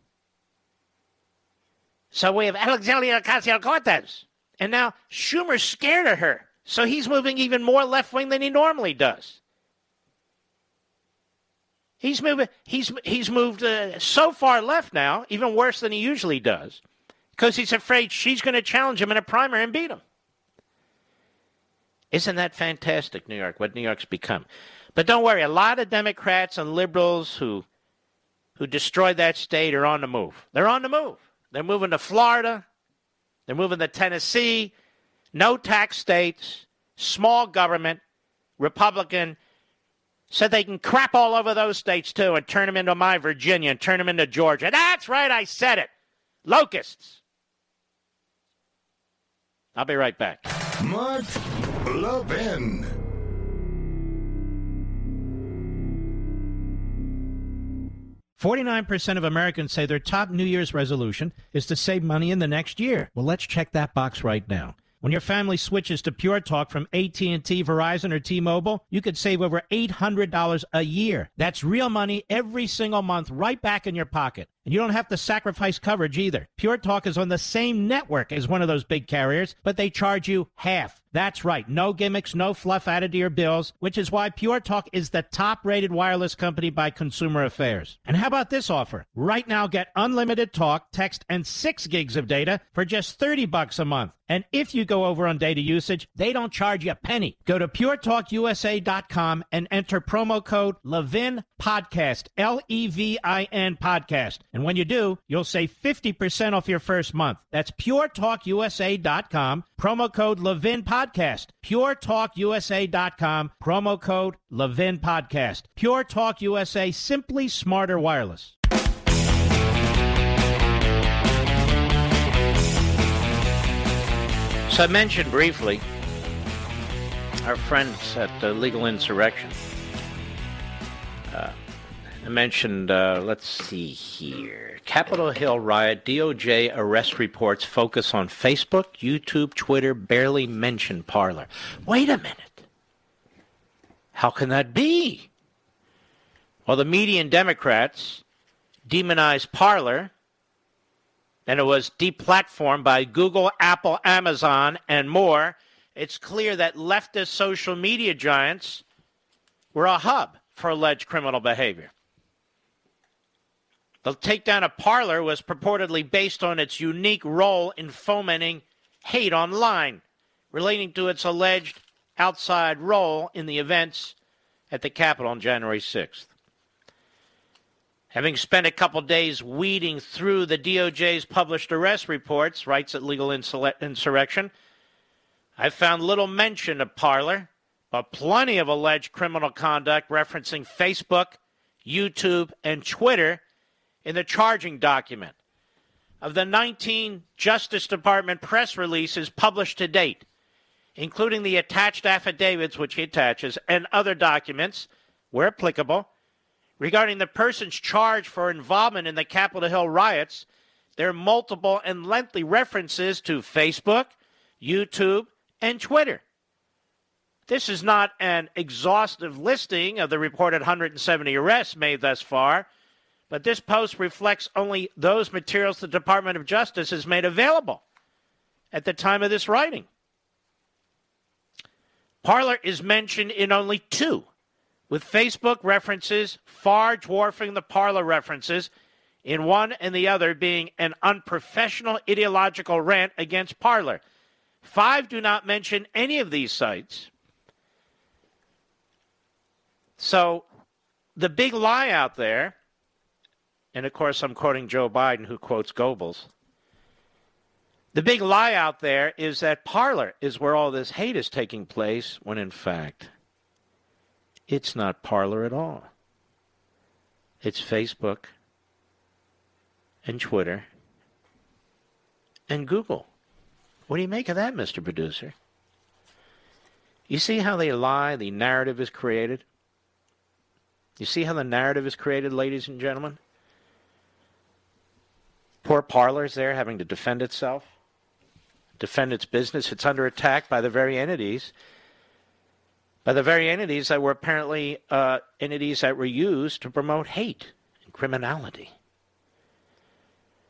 So we have Alexandria Ocasio-Cortez. And now Schumer's scared of her. So he's moving even more left-wing than he normally does. He's moved so far left now, even worse than he usually does, because he's afraid she's going to challenge him in a primary and beat him. Isn't that fantastic, New York, what New York's become? But don't worry, a lot of Democrats and liberals who destroyed that state are on the move. They're on the move. They're moving to Florida. They're moving to Tennessee. No tax states. Small government. Republican. So they can crap all over those states, too, and turn them into my Virginia and turn them into Georgia. That's right, I said it. Locusts. I'll be right back. Mark Levin. "49% of Americans say their top New Year's resolution is to save money in the next year." Well, let's check that box right now. When your family switches to Pure Talk from AT&T, Verizon, or T-Mobile, you could save over $800 a year. That's real money every single month right back in your pocket. And you don't have to sacrifice coverage either. Pure Talk is on the same network as one of those big carriers, but they charge you half. That's right. No gimmicks, no fluff added to your bills, which is why Pure Talk is the top-rated wireless company by Consumer Affairs. And how about this offer? Right now, get unlimited talk, text, and 6 gigs of data for just $30 a month. And if you go over on data usage, they don't charge you a penny. Go to puretalkusa.com and enter promo code Levin Podcast, L-E-V-I-N Podcast. And when you do, you'll save 50% off your first month. That's puretalkusa.com, promo code Levin Podcast. puretalkusa.com, promo code Levin Podcast. Pure Talk USA, simply smarter wireless. So I mentioned briefly our friends at Legal Insurrection. I mentioned, let's see here, Capitol Hill riot, DOJ arrest reports focus on Facebook, YouTube, Twitter, barely mention Parler. Wait a minute. How can that be? Well, the media and Democrats demonized Parler, and it was deplatformed by Google, Apple, Amazon, and more. It's clear that leftist social media giants were a hub for alleged criminal behavior. The takedown of Parler was purportedly based on its unique role in fomenting hate online, relating to its alleged outside role in the events at the Capitol on January 6th. Having spent a couple days weeding through the DOJ's published arrest reports, writes at Legal Insurrection, I found little mention of Parler, but plenty of alleged criminal conduct referencing Facebook, YouTube, and Twitter in the charging document of the 19 Justice Department press releases published to date, including the attached affidavits which he attaches and other documents, where applicable, regarding the persons charged for involvement in the Capitol Hill riots. There are multiple and lengthy references to Facebook, YouTube, and Twitter. This is not an exhaustive listing of the reported 170 arrests made thus far, but this post reflects only those materials the Department of Justice has made available at the time of this writing. Parler is mentioned in only two, with Facebook references far dwarfing the Parler references, in one and the other being an unprofessional ideological rant against Parler. Five do not mention any of these sites. So the big lie out there, and of course I'm quoting Joe Biden, who quotes Goebbels. The big lie out there is that Parler is where all this hate is taking place, when in fact it's not Parler at all. It's Facebook and Twitter and Google. What do you make of that, Mr. Producer? You see how they lie, the narrative is created? You see how the narrative is created, ladies and gentlemen? Poor Parler's there having to defend itself, defend its business. It's under attack by the very entities, that were apparently entities that were used to promote hate and criminality.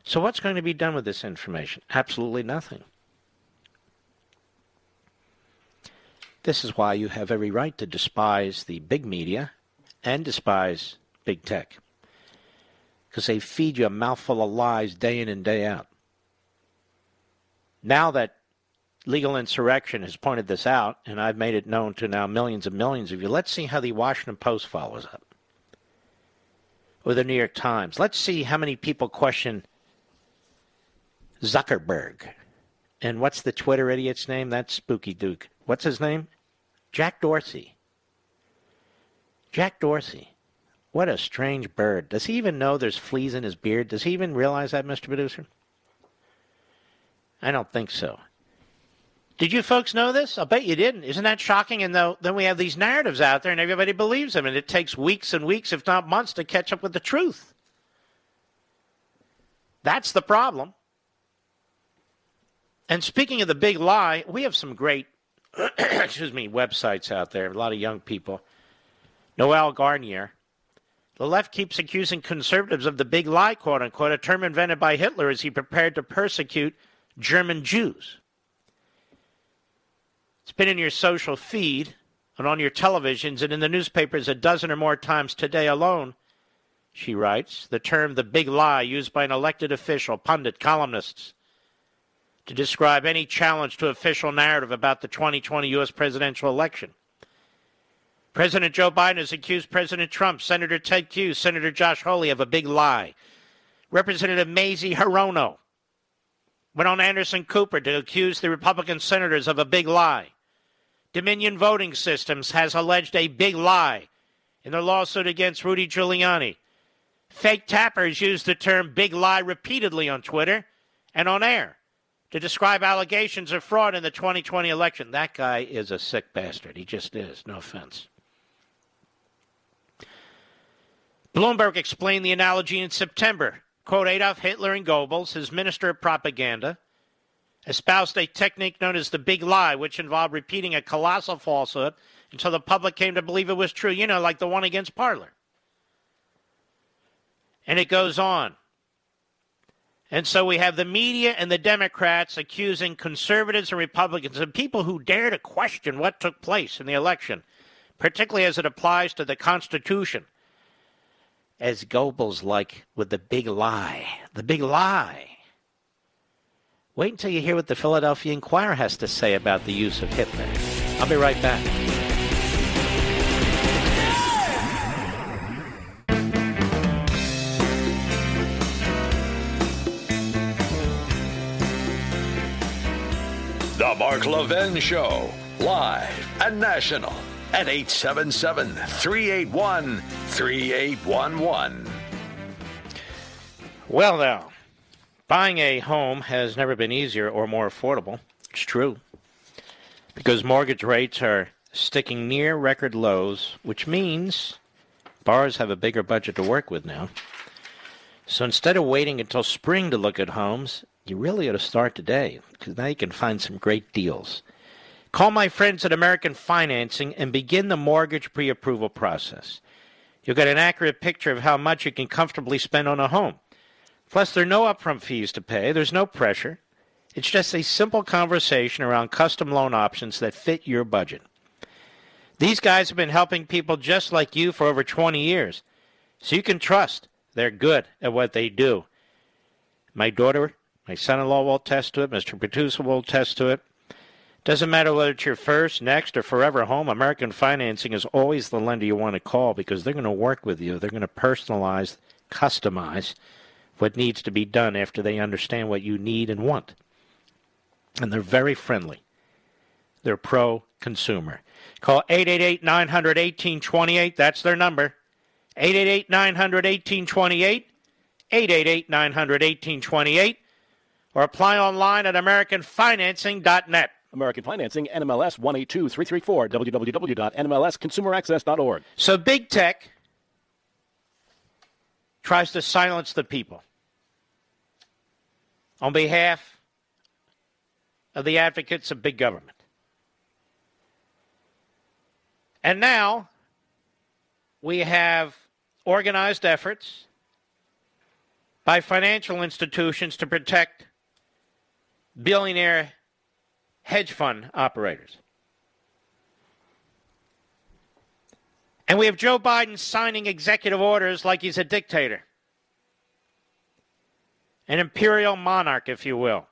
So what's going to be done with this information? Absolutely nothing. This is why you have every right to despise the big media and despise big tech, because they feed you a mouthful of lies day in and day out. Now that Legal Insurrection has pointed this out, and I've made it known to now millions and millions of you, let's see how the Washington Post follows up, or the New York Times. Let's see how many people question Zuckerberg. And what's the Twitter idiot's name? That's Spooky Duke. What's his name? Jack Dorsey. Jack Dorsey. What a strange bird. Does he even know there's fleas in his beard? Does he even realize that, Mr. Producer? I don't think so. Did you folks know this? I'll bet you didn't. Isn't that shocking? And then we have these narratives out there and everybody believes them. And it takes weeks and weeks, if not months, to catch up with the truth. That's the problem. And speaking of the big lie, we have some great websites out there, a lot of young people. Noel Garnier. The left keeps accusing conservatives of the big lie, quote unquote, a term invented by Hitler as he prepared to persecute German Jews. It's been in your social feed and on your televisions and in the newspapers a dozen or more times today alone, she writes, the term the big lie used by an elected official, pundit, columnists, to describe any challenge to official narrative about the 2020 U.S. presidential election. President Joe Biden has accused President Trump, Senator Ted Cruz, Senator Josh Hawley of a big lie. Representative Mazie Hirono went on Anderson Cooper to accuse the Republican senators of a big lie. Dominion Voting Systems has alleged a big lie in their lawsuit against Rudy Giuliani. Fake Tapper has used the term big lie repeatedly on Twitter and on air to describe allegations of fraud in the 2020 election. That guy is a sick bastard. He just is. No offense. Bloomberg explained the analogy in September. Quote, Adolf Hitler and Goebbels, his minister of propaganda, espoused a technique known as the big lie, which involved repeating a colossal falsehood until the public came to believe it was true, you know, like the one against Parler. And it goes on. And so we have the media and the Democrats accusing conservatives and Republicans and people who dare to question what took place in the election, particularly as it applies to the Constitution, as Goebbels like with the big lie. The big lie. Wait until you hear what the Philadelphia Inquirer has to say about the use of Hitler. I'll be right back. The Mark Levin Show, live and national. at 877-381-3811. Well, now, buying a home has never been easier or more affordable. It's true. Because mortgage rates are sticking near record lows, which means borrowers have a bigger budget to work with now. So instead of waiting until spring to look at homes, you really ought to start today, because now you can find some great deals. Call my friends at American Financing and begin the mortgage pre-approval process. You'll get an accurate picture of how much you can comfortably spend on a home. Plus, there are no upfront fees to pay. There's no pressure. It's just a simple conversation around custom loan options that fit your budget. These guys have been helping people just like you for over 20 years, so you can trust they're good at what they do. My daughter, my son-in-law will attest to it. Mr. Producer will attest to it. Doesn't matter whether it's your first, next, or forever home, American Financing is always the lender you want to call because they're going to work with you. They're going to personalize, customize what needs to be done after they understand what you need and want. And they're very friendly. They're pro-consumer. Call 888-900-1828. That's their number. 888-900-1828, 888-900-1828, or apply online at AmericanFinancing.net. American Financing, NMLS 182334, www.nmlsconsumeraccess.org. So big tech tries to silence the people on behalf of the advocates of big government. And now we have organized efforts by financial institutions to protect billionaire hedge fund operators. And we have Joe Biden signing executive orders like he's a dictator, an imperial monarch, if you will.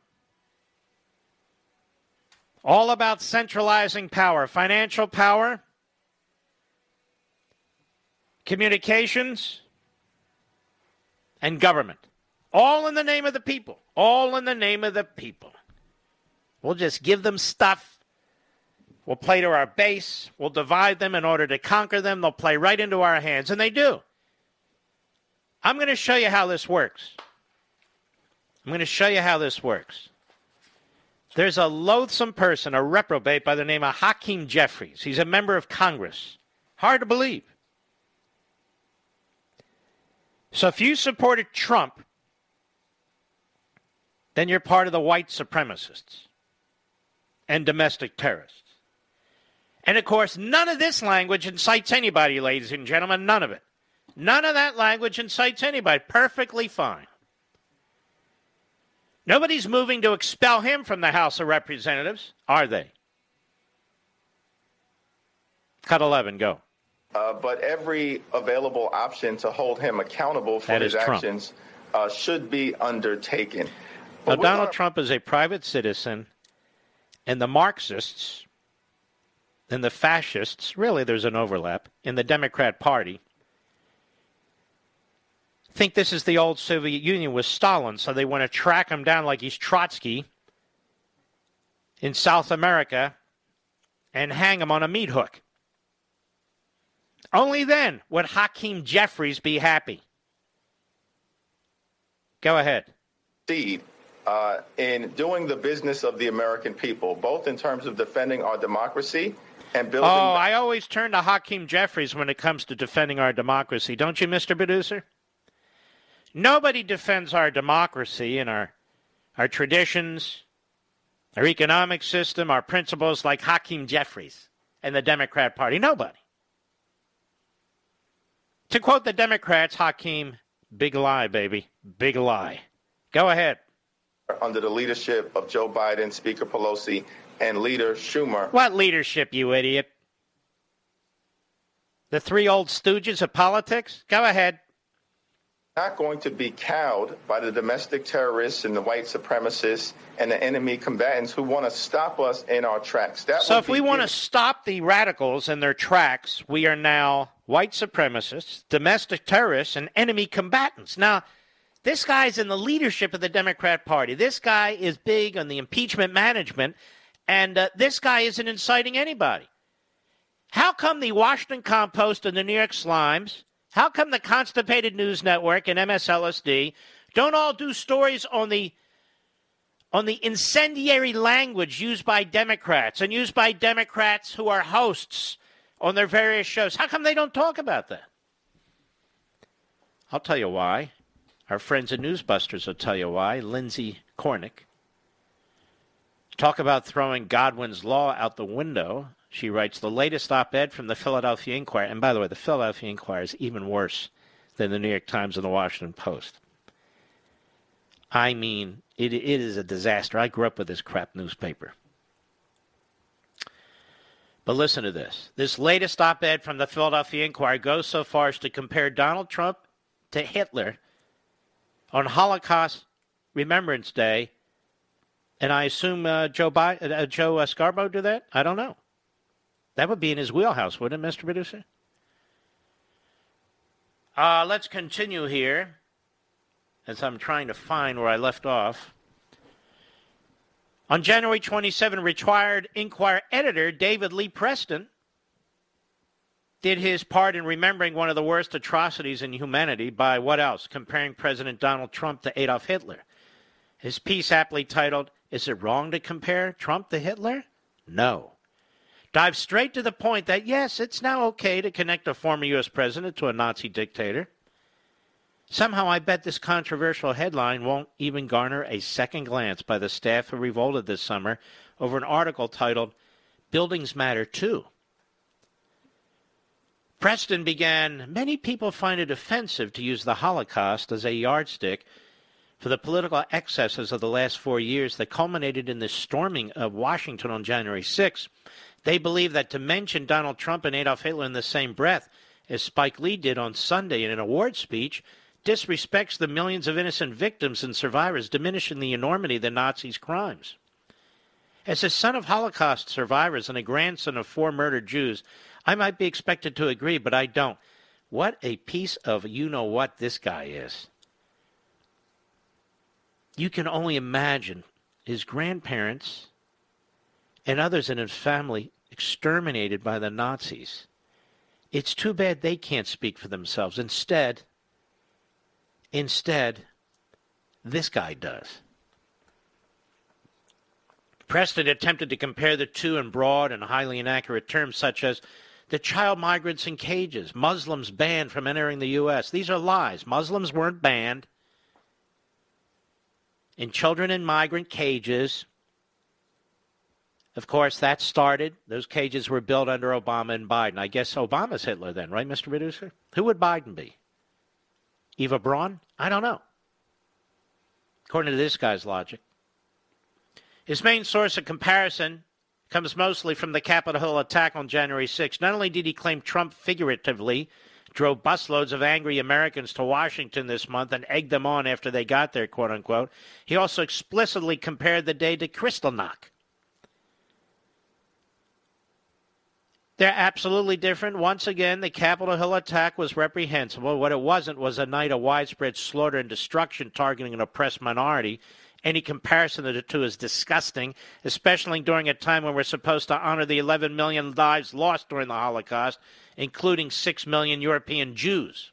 All about centralizing power, financial power, communications, and government. All in the name of the people. All in the name of the people. We'll just give them stuff. We'll play to our base. We'll divide them in order to conquer them. They'll play right into our hands, and they do. I'm going to show you how this works. I'm going to show you how this works. There's a loathsome person, a reprobate by the name of Hakeem Jeffries. He's a member of Congress. Hard to believe. So if you supported Trump, then you're part of the white supremacists and domestic terrorists. And, of course, none of this language incites anybody, ladies and gentlemen, none of it. None of that language incites anybody. Perfectly fine. Nobody's moving to expel him from the House of Representatives, are they? Cut 11, go. But every available option to hold him accountable for his actions should be undertaken. Now, Donald Trump is a private citizen, and the Marxists and the fascists, really there's an overlap, in the Democrat Party think this is the old Soviet Union with Stalin, so they want to track him down like he's Trotsky in South America and hang him on a meat hook. Only then would Hakeem Jeffries be happy. Go ahead. In doing the business of the American people, both in terms of defending our democracy and building... Oh, I always turn to Hakeem Jeffries when it comes to defending our democracy, don't you, Mr. Producer? Nobody defends our democracy and our traditions, our economic system, our principles like Hakeem Jeffries and the Democrat Party. Nobody. To quote the Democrats, Hakeem, big lie, baby, big lie. Go ahead. Under the leadership of Joe Biden, Speaker Pelosi, and Leader Schumer. What leadership, you idiot? The three old stooges of politics? Go ahead. Not going to be cowed by the domestic terrorists and the white supremacists and the enemy combatants who want to stop us in our tracks. So if we want to stop the radicals in their tracks, we are now white supremacists, domestic terrorists, and enemy combatants. Now, this guy's in the leadership of the Democrat Party. This guy is big on the impeachment management, and this guy isn't inciting anybody. How come the Washington Compost and the New York Slimes, how come the Constipated News Network and MSLSD don't all do stories on the incendiary language used by Democrats and used by Democrats who are hosts on their various shows? How come they don't talk about that? I'll tell you why. Our friends at Newsbusters will tell you why. Lindsay Cornick. Talk about throwing Godwin's Law out the window. She writes the latest op-ed from the Philadelphia Inquirer. And by the way, the Philadelphia Inquirer is even worse than the New York Times and the Washington Post. I mean, it is a disaster. I grew up with this crap newspaper. But listen to this. This latest op-ed from the Philadelphia Inquirer goes so far as to compare Donald Trump to Hitler on Holocaust Remembrance Day. And I assume Joe Scarborough do that? I don't know. That would be in his wheelhouse, wouldn't it, Mr. Producer? Let's continue here as I'm trying to find where I left off. On January 27, retired Inquirer editor David Lee Preston did his part in remembering one of the worst atrocities in humanity by what else? Comparing President Donald Trump to Adolf Hitler. His piece aptly titled, "Is It Wrong to Compare Trump to Hitler?" No. Dive straight to the point that, yes, it's now okay to connect a former U.S. president to a Nazi dictator. Somehow I bet this controversial headline won't even garner a second glance by the staff who revolted this summer over an article titled, "Buildings Matter Too." Preston began, many people find it offensive to use the Holocaust as a yardstick for the political excesses of the last 4 years that culminated in the storming of Washington on January 6th. They believe that to mention Donald Trump and Adolf Hitler in the same breath, as Spike Lee did on Sunday in an award speech, disrespects the millions of innocent victims and survivors, diminishing the enormity of the Nazis' crimes. As a son of Holocaust survivors and a grandson of four murdered Jews, I might be expected to agree, but I don't. What a piece of you-know-what this guy is. You can only imagine his grandparents and others in his family exterminated by the Nazis. It's too bad they can't speak for themselves. Instead, this guy does. Preston attempted to compare the two in broad and highly inaccurate terms, such as the child migrants in cages, Muslims banned from entering the U.S. These are lies. Muslims weren't banned. And children in migrant cages. Of course, that started. Those cages were built under Obama and Biden. I guess Obama's Hitler then, right, Mr. Producer? Who would Biden be? Eva Braun? I don't know. According to this guy's logic. His main source of comparison comes mostly from the Capitol Hill attack on January 6th. Not only did he claim Trump figuratively drove busloads of angry Americans to Washington this month and egged them on after they got there, quote-unquote, he also explicitly compared the day to Kristallnacht. They're absolutely different. Once again, the Capitol Hill attack was reprehensible. What it wasn't was a night of widespread slaughter and destruction targeting an oppressed minority. Any comparison of the two is disgusting, especially during a time when we're supposed to honor the 11 million lives lost during the Holocaust, including 6 million European Jews.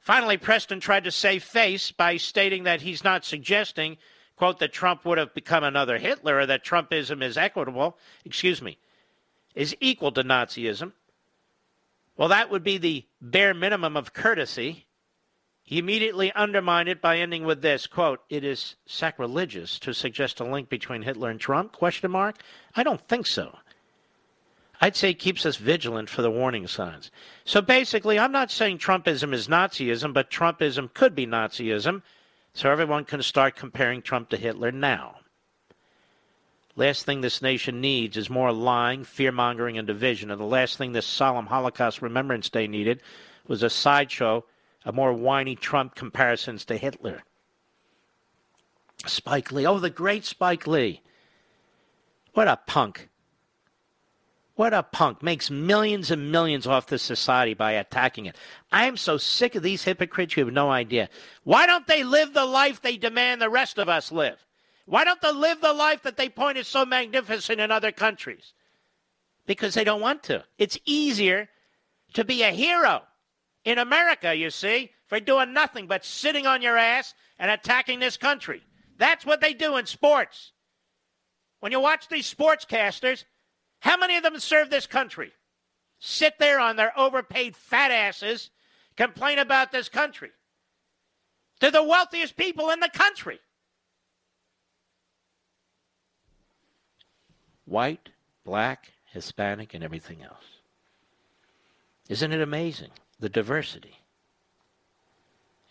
Finally, Preston tried to save face by stating that he's not suggesting, quote, that Trump would have become another Hitler or that Trumpism is equal to Nazism. Well, that would be the bare minimum of courtesy. He immediately undermined it by ending with this, quote, "It is sacrilegious to suggest a link between Hitler and Trump, ? I don't think so. I'd say it keeps us vigilant for the warning signs." So basically, I'm not saying Trumpism is Nazism, but Trumpism could be Nazism, so everyone can start comparing Trump to Hitler now. Last thing this nation needs is more lying, fear-mongering, and division. And the last thing this solemn Holocaust Remembrance Day needed was a sideshow of more whiny Trump comparisons to Hitler. Spike Lee. Oh, the great Spike Lee. What a punk. What a punk. Makes millions and millions off this society by attacking it. I am so sick of these hypocrites, you have no idea. Why don't they live the life they demand the rest of us live? Why don't they live the life that they point is so magnificent in other countries? because they don't want to. It's easier to be a hero in America, you see, for doing nothing but sitting on your ass and attacking this country. That's what they do in sports. When you watch these sportscasters, how many of them serve this country? Sit there on their overpaid fat asses, complain about this country. They're the wealthiest people in the country. White, black, Hispanic, and everything else. Isn't it amazing, the diversity?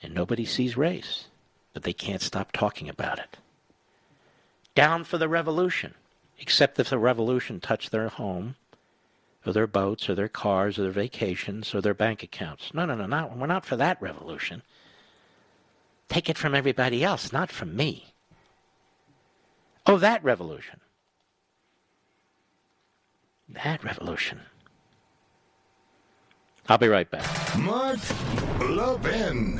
And nobody sees race, but they can't stop talking about it. Down for the revolution, except if the revolution touched their home, or their boats, or their cars, or their vacations, or their bank accounts. No, we're not for that revolution. Take it from everybody else, not from me. Oh, that revolution. That revolution. I'll be right back. Mark Levin.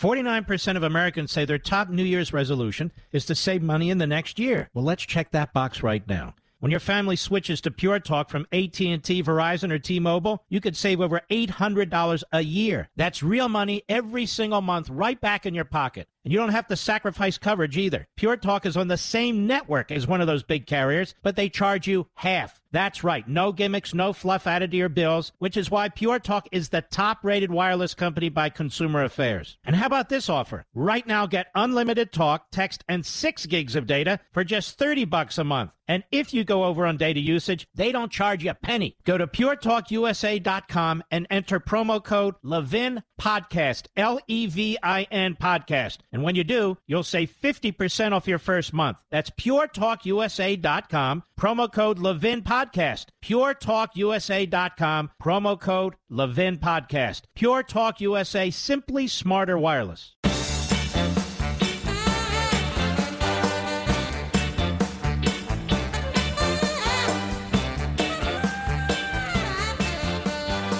"49% of Americans say their top New Year's resolution is to save money in the next year." Well, let's check that box right now. When your family switches to Pure Talk from AT&T, Verizon, or T-Mobile, you could save over $800 a year. That's real money every single month right back in your pocket. And you don't have to sacrifice coverage either. Pure Talk is on the same network as one of those big carriers, but they charge you half. That's right. No gimmicks, no fluff added to your bills, which is why Pure Talk is the top-rated wireless company by Consumer Affairs. And how about this offer? Right now, get unlimited talk, text, and 6 gigs of data for just $30 a month. And if you go over on data usage, they don't charge you a penny. Go to puretalkusa.com and enter promo code Levin Podcast, L-E-V-I-N Podcast. And when you do, you'll save 50% off your first month. That's puretalkusa.com, promo code Levin Podcast. puretalkusa.com, promo code Levin Podcast. Pure Talk USA, simply smarter wireless.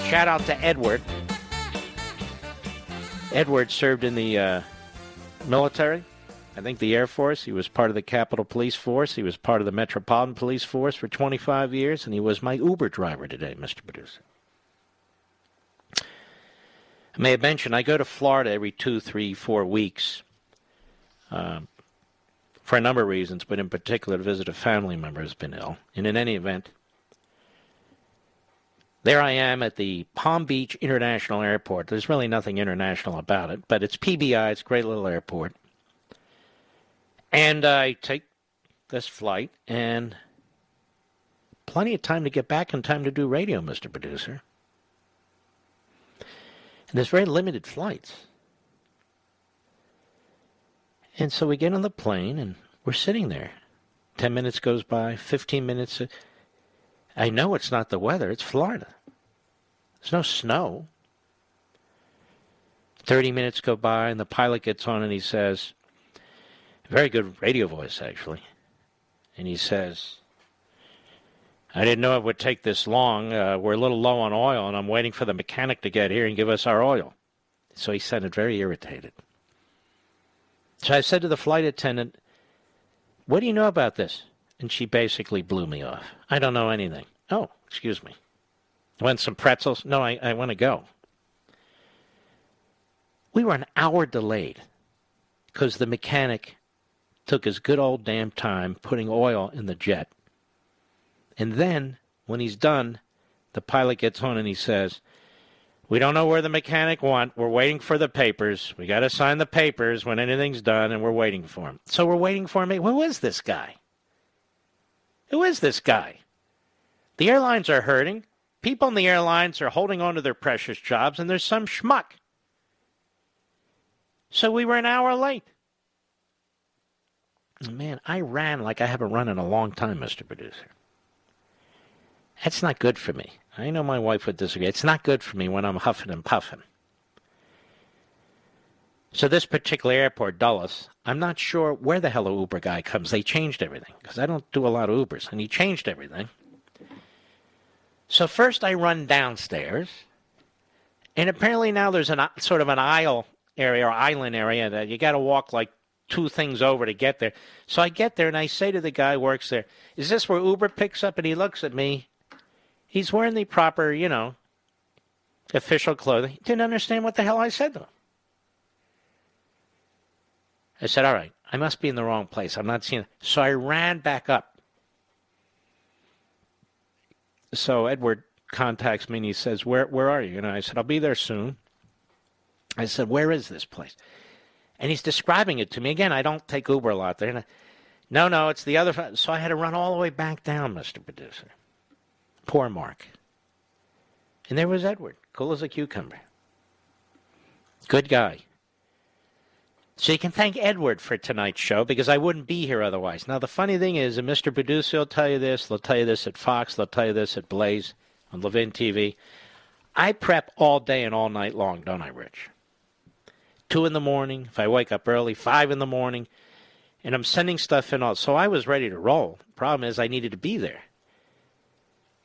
Shout out to Edward. Edward served in the military, I think the Air Force. He was part of the Capitol Police Force. He was part of the Metropolitan Police Force for 25 years, and he was my Uber driver today, Mr. Producer. I may have mentioned I go to Florida every 2, 3, 4 weeks for a number of reasons, but in particular to visit a family member who's been ill. And in any event, there I am at the Palm Beach International Airport. There's really nothing international about it, but it's PBI. It's a great little airport. And I take this flight, and plenty of time to get back in time to do radio, Mr. Producer. And there's very limited flights. And so we get on the plane, and we're sitting there. 10 minutes goes by, 15 minutes... I know it's not the weather. It's Florida. There's no snow. 30 minutes go by, and the pilot gets on, and he says, very good radio voice, actually. And he says, I didn't know it would take this long. We're a little low on oil, and I'm waiting for the mechanic to get here and give us our oil. So he sounded very irritated. So I said to the flight attendant, what do you know about this? And she basically blew me off. I don't know anything. Oh, excuse me. Want some pretzels? No, I want to go. We were an hour delayed because the mechanic took his good old damn time putting oil in the jet. And then, when he's done, the pilot gets on and he says, we don't know where the mechanic went. We're waiting for the papers. We got to sign the papers when anything's done, and we're waiting for him. So we're waiting for him. Who is this guy? Who is this guy? The airlines are hurting. People in the airlines are holding on to their precious jobs, and there's some schmuck. So we were an hour late. Man, I ran like I haven't run in a long time, Mr. Producer. That's not good for me. I know my wife would disagree. It's not good for me when I'm huffing and puffing. So this particular airport, Dulles, I'm not sure where the hell a Uber guy comes. They changed everything because I don't do a lot of Ubers, and he changed everything. So first I run downstairs, and apparently now there's an sort of an aisle area or island area that you got to walk like two things over to get there. So I get there and I say to the guy who works there, is this where Uber picks up? And he looks at me. He's wearing the proper, you know, official clothing. He didn't understand what the hell I said to him. I said, all right, I must be in the wrong place. I'm not seeing it. So I ran back up. So Edward contacts me and he says, where are you? And I said, I'll be there soon. I said, where is this place? And he's describing it to me. Again, I don't take Uber a lot there. And I, no, it's the other. So I had to run all the way back down, Mr. Producer. Poor Mark. And there was Edward, cool as a cucumber. Good guy. So you can thank Edward for tonight's show, because I wouldn't be here otherwise. Now, the funny thing is, and Mr. Producer will tell you this, they'll tell you this at Fox, they'll tell you this at Blaze, on Levin TV. I prep all day and all night long, don't I, Rich? 2 in the morning, if I wake up early, 5 in the morning, and I'm sending stuff in all. So I was ready to roll. Problem is, I needed to be there.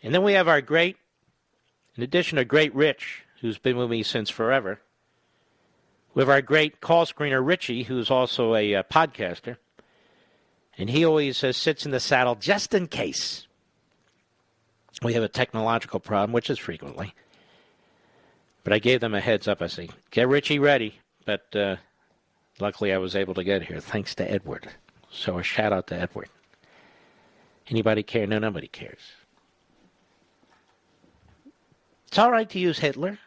And then we have our great, in addition to great Rich, who's been with me since forever, we have our great call screener, Richie, who's also a podcaster. And he always sits in the saddle just in case we have a technological problem, which is frequently. But I gave them a heads up. I said, get Richie ready. But luckily I was able to get here, thanks to Edward. So a shout out to Edward. Anybody care? No, nobody cares. It's all right to use Hitler.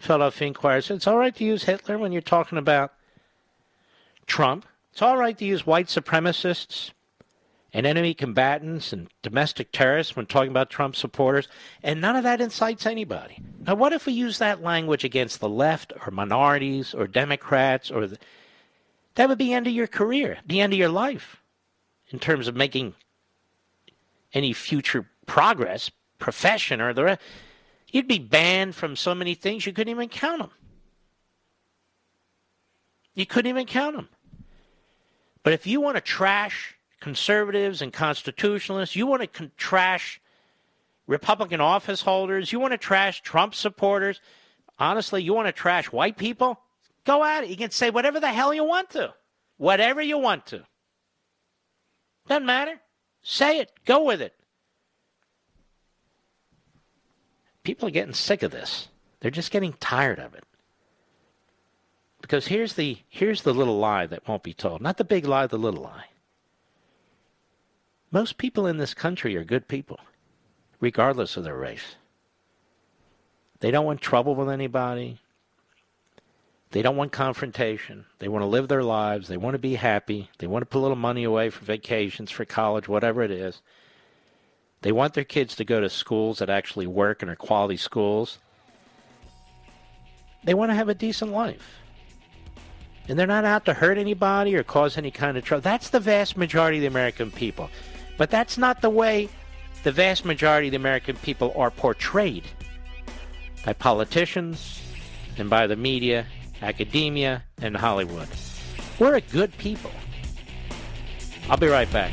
Philadelphia Inquirer said, it's all right to use Hitler when you're talking about Trump. It's all right to use white supremacists and enemy combatants and domestic terrorists when talking about Trump supporters. And none of that incites anybody. Now, what if we use that language against the left or minorities or Democrats? Or that would be the end of your career, the end of your life, in terms of making any future progress, profession, or the rest. You'd be banned from so many things you couldn't even count them. You couldn't even count them. But if you want to trash conservatives and constitutionalists, you want to trash Republican office holders, you want to trash Trump supporters, honestly, you want to trash white people, go at it. You can say whatever the hell you want to. Whatever you want to. Doesn't matter. Say it. Go with it. People are getting sick of this. They're just getting tired of it. Because here's the little lie that won't be told. Not the big lie, the little lie. Most people in this country are good people, regardless of their race. They don't want trouble with anybody. They don't want confrontation. They want to live their lives. They want to be happy. They want to put a little money away for vacations, for college, whatever it is. They want their kids to go to schools that actually work and are quality schools. They want to have a decent life. And they're not out to hurt anybody or cause any kind of trouble. That's the vast majority of the American people. But that's not the way the vast majority of the American people are portrayed by politicians and by the media, academia, and Hollywood. We're a good people. I'll be right back.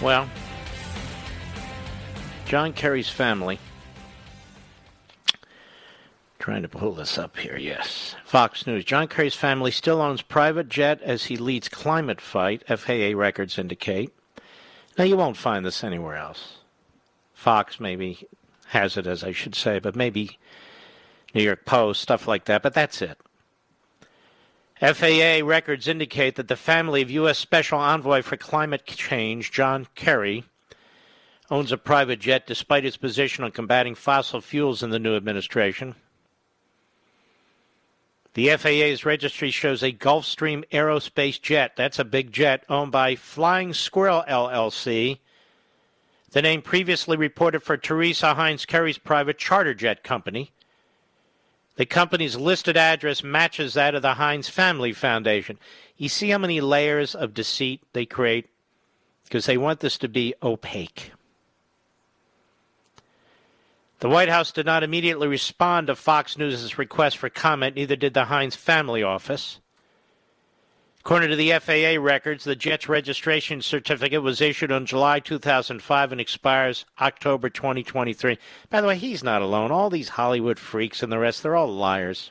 Well, John Kerry's family, trying to pull this up here, yes. Fox News, John Kerry's family still owns private jet as he leads climate fight, FAA records indicate. Now, you won't find this anywhere else. Fox, maybe hazardous, I should say, but maybe New York Post, stuff like that, but that's it. FAA records indicate that the family of U.S. Special Envoy for Climate Change, John Kerry, owns a private jet despite his position on combating fossil fuels in the new administration. The FAA's registry shows a Gulfstream Aerospace jet, that's a big jet, owned by Flying Squirrel LLC, the name previously reported for Teresa Heinz Kerry's private charter jet company. The company's listed address matches that of the Heinz Family Foundation. You see how many layers of deceit they create? Because they want this to be opaque. The White House did not immediately respond to Fox News' request for comment, neither did the Heinz Family Office. According to the FAA records, the jet's registration certificate was issued on July 2005 and expires October 2023. By the way, he's not alone. All these Hollywood freaks and the rest, they're all liars.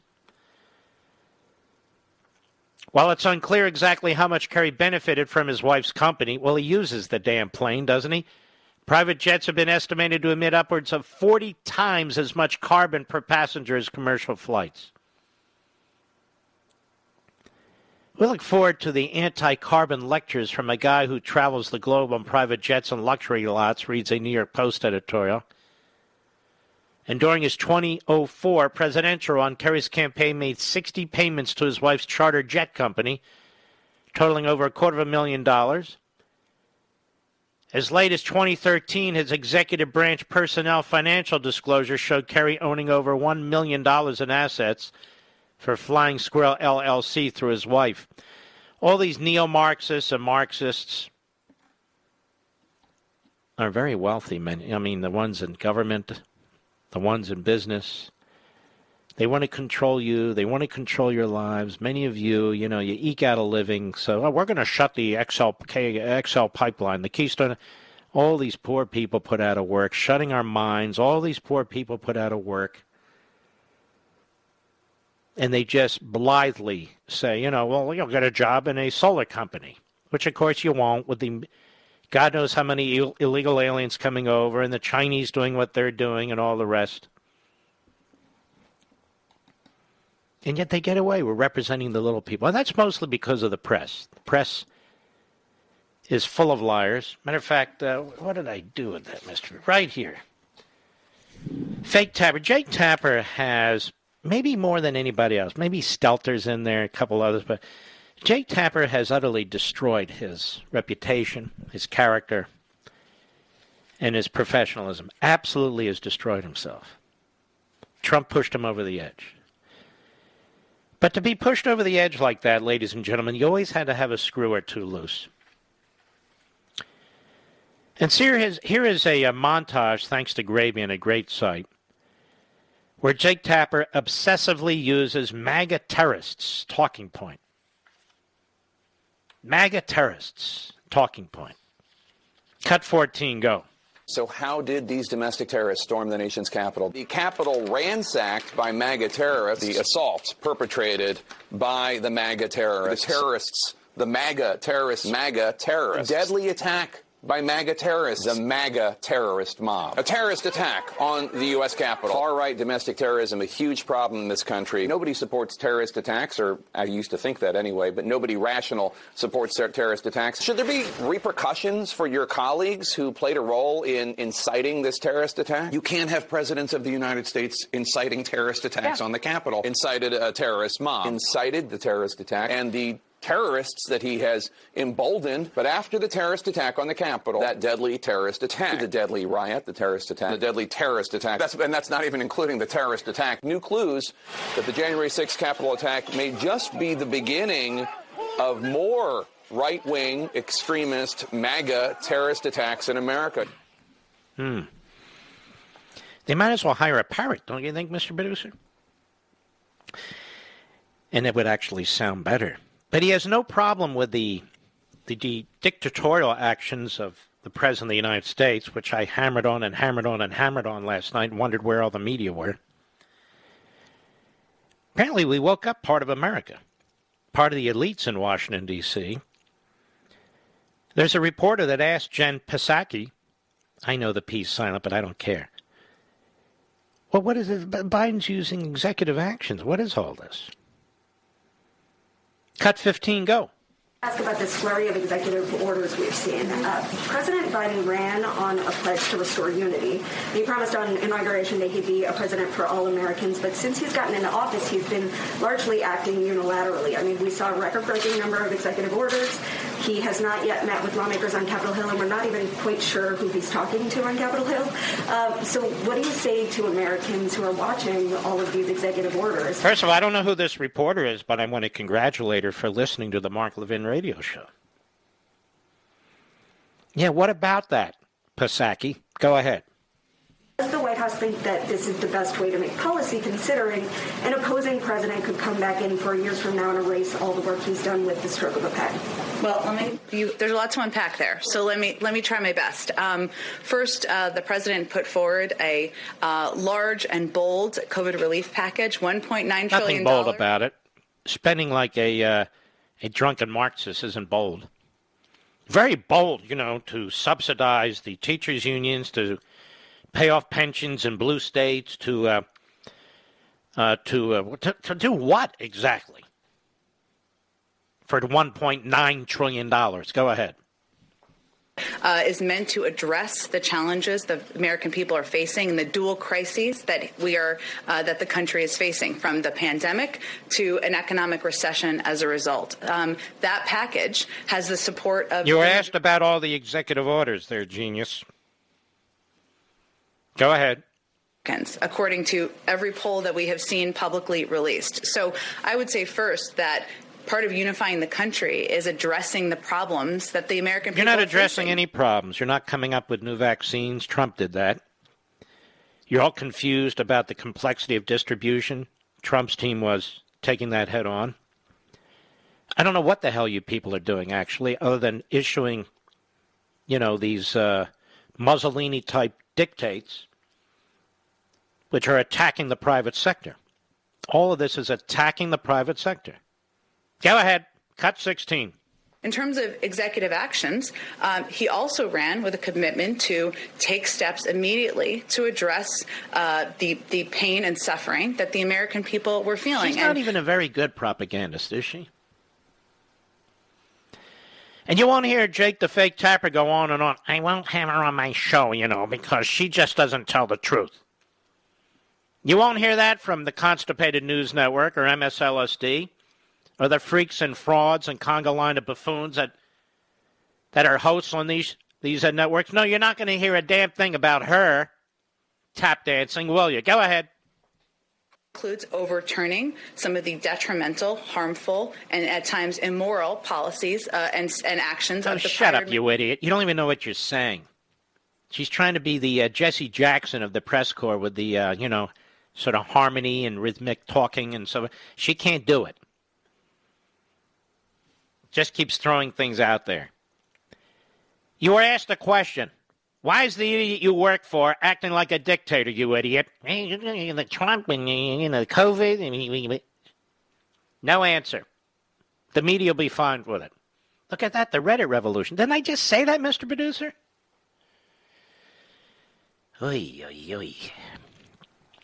While it's unclear exactly how much Kerry benefited from his wife's company, well, he uses the damn plane, doesn't he? Private jets have been estimated to emit upwards of 40 times as much carbon per passenger as commercial flights. We look forward to the anti-carbon lectures from a guy who travels the globe on private jets and luxury yachts, reads a New York Post editorial. And during his 2004 presidential run, Kerry's campaign made 60 payments to his wife's charter jet company, totaling over $250,000. As late as 2013, his executive branch personnel financial disclosure showed Kerry owning over $1 million in assets for Flying Squirrel LLC through his wife. All these neo-Marxists and Marxists are very wealthy men. I mean, the ones in government, the ones in business. They want to control you. They want to control your lives. Many of you, you know, you eke out a living. So we're going to shut the XL pipeline, the Keystone. All these poor people put out of work, shutting our minds. All these poor people put out of work. And they just blithely say, you know, well, you'll get a job in a solar company, which, of course, you won't with the God knows how many illegal aliens coming over and the Chinese doing what they're doing and all the rest. And yet they get away. We're representing the little people. And that's mostly because of the press. The press is full of liars. Matter of fact, what did I do with that, Mr. Right here. Fake Tapper. Jake Tapper has... Maybe more than anybody else. Maybe Stelter's in there, a couple others. But Jake Tapper has utterly destroyed his reputation, his character, and his professionalism. Absolutely has destroyed himself. Trump pushed him over the edge. But to be pushed over the edge like that, ladies and gentlemen, you always had to have a screw or two loose. And so here is a montage, thanks to Grabian, a great site, where Jake Tapper obsessively uses MAGA terrorists' talking point. MAGA terrorists' talking point. Cut 14, go. So how did these domestic terrorists storm the nation's capital? The Capitol ransacked by MAGA terrorists. The assault perpetrated by the MAGA terrorists. The terrorists. The MAGA terrorists. MAGA terrorists. A deadly attack by MAGA terrorists, the MAGA terrorist mob. A terrorist attack on the U.S. Capitol. Far-right domestic terrorism, a huge problem in this country. Nobody supports terrorist attacks, or I used to think that anyway, but nobody rational supports terrorist attacks. Should there be repercussions for your colleagues who played a role in inciting this terrorist attack? You can't have presidents of the United States inciting terrorist attacks on the Capitol. Incited a terrorist mob. Incited the terrorist attack, and the terrorists that he has emboldened. But after the terrorist attack on the Capitol, that deadly terrorist attack, the deadly riot, the terrorist attack, the deadly terrorist attack, that's not even including the terrorist attack. New clues that the January 6th Capitol attack may just be the beginning of more right-wing extremist MAGA terrorist attacks in America. They might as well hire a parrot, don't you think, Mr. Producer? And it would actually sound better. But he has no problem with the dictatorial actions of the President of the United States, which I hammered on and hammered on and hammered on last night and wondered where all the media were. Apparently we woke up part of America, part of the elites in Washington, D.C. There's a reporter that asked Jen Psaki, I know the P's silent, but I don't care. Well, what is it? Biden's using executive actions. What is all this? Cut 15, go. Ask about this flurry of executive orders we've seen. President Biden ran on a pledge to restore unity. He promised on Inauguration Day he'd be a president for all Americans, but since he's gotten into office, he's been largely acting unilaterally. I mean, we saw a record-breaking number of executive orders. He has not yet met with lawmakers on Capitol Hill, and we're not even quite sure who he's talking to on Capitol Hill. So what do you say to Americans who are watching all of these executive orders? First of all, I don't know who this reporter is, but I want to congratulate her for listening to the Mark Levin radio show. Yeah, what about that, Psaki? Go ahead. Does the White House think that this is the best way to make policy, considering an opposing president could come back in 4 years from now and erase all the work he's done with the stroke of a pen? Well, there's a lot to unpack there, so let me try my best. First, the president put forward a large and bold COVID relief package, $1.9 trillion. Nothing bold about it. Spending like a drunken Marxist isn't bold. Very bold, you know, to subsidize the teachers' unions, to pay off pensions in blue states, to do what exactly? For $1.9 trillion. Go ahead. Is meant to address the challenges the American people are facing and the dual crises that that the country is facing, from the pandemic to an economic recession as a result. That package has the support of... You were asked about all the executive orders there, genius. Go ahead. According to every poll that we have seen publicly released. So I would say first that part of unifying the country is addressing the problems that the American people are facing. You're not addressing any problems. You're not coming up with new vaccines. Trump did that. You're all confused about the complexity of distribution. Trump's team was taking that head on. I don't know what the hell you people are doing, actually, other than issuing, you know, these Mussolini-type dictates, which are attacking the private sector. All of this is attacking the private sector. Go ahead. Cut 16. In terms of executive actions, he also ran with a commitment to take steps immediately to address the pain and suffering that the American people were feeling. She's not even a very good propagandist, is she? And you won't hear Jake the Fake Tapper go on and on. I won't have her on my show, you know, because she just doesn't tell the truth. You won't hear that from the Constipated News Network or MSLSD. Or the freaks and frauds and conga line of buffoons that are hosts on these networks. No, you're not going to hear a damn thing about her tap dancing, will you? Go ahead. Includes overturning some of the detrimental, harmful, and at times immoral policies and actions of the shut up, you idiot. You don't even know what you're saying. She's trying to be the Jesse Jackson of the press corps with the, sort of harmony and rhythmic talking and so on. She can't do it. Just keeps throwing things out there. You were asked a question. Why is the idiot you work for acting like a dictator, you idiot? The Trump and the COVID. No answer. The media will be fine with it. Look at that, the Reddit revolution. Didn't I just say that, Mr. Producer? Oy, oy, oy.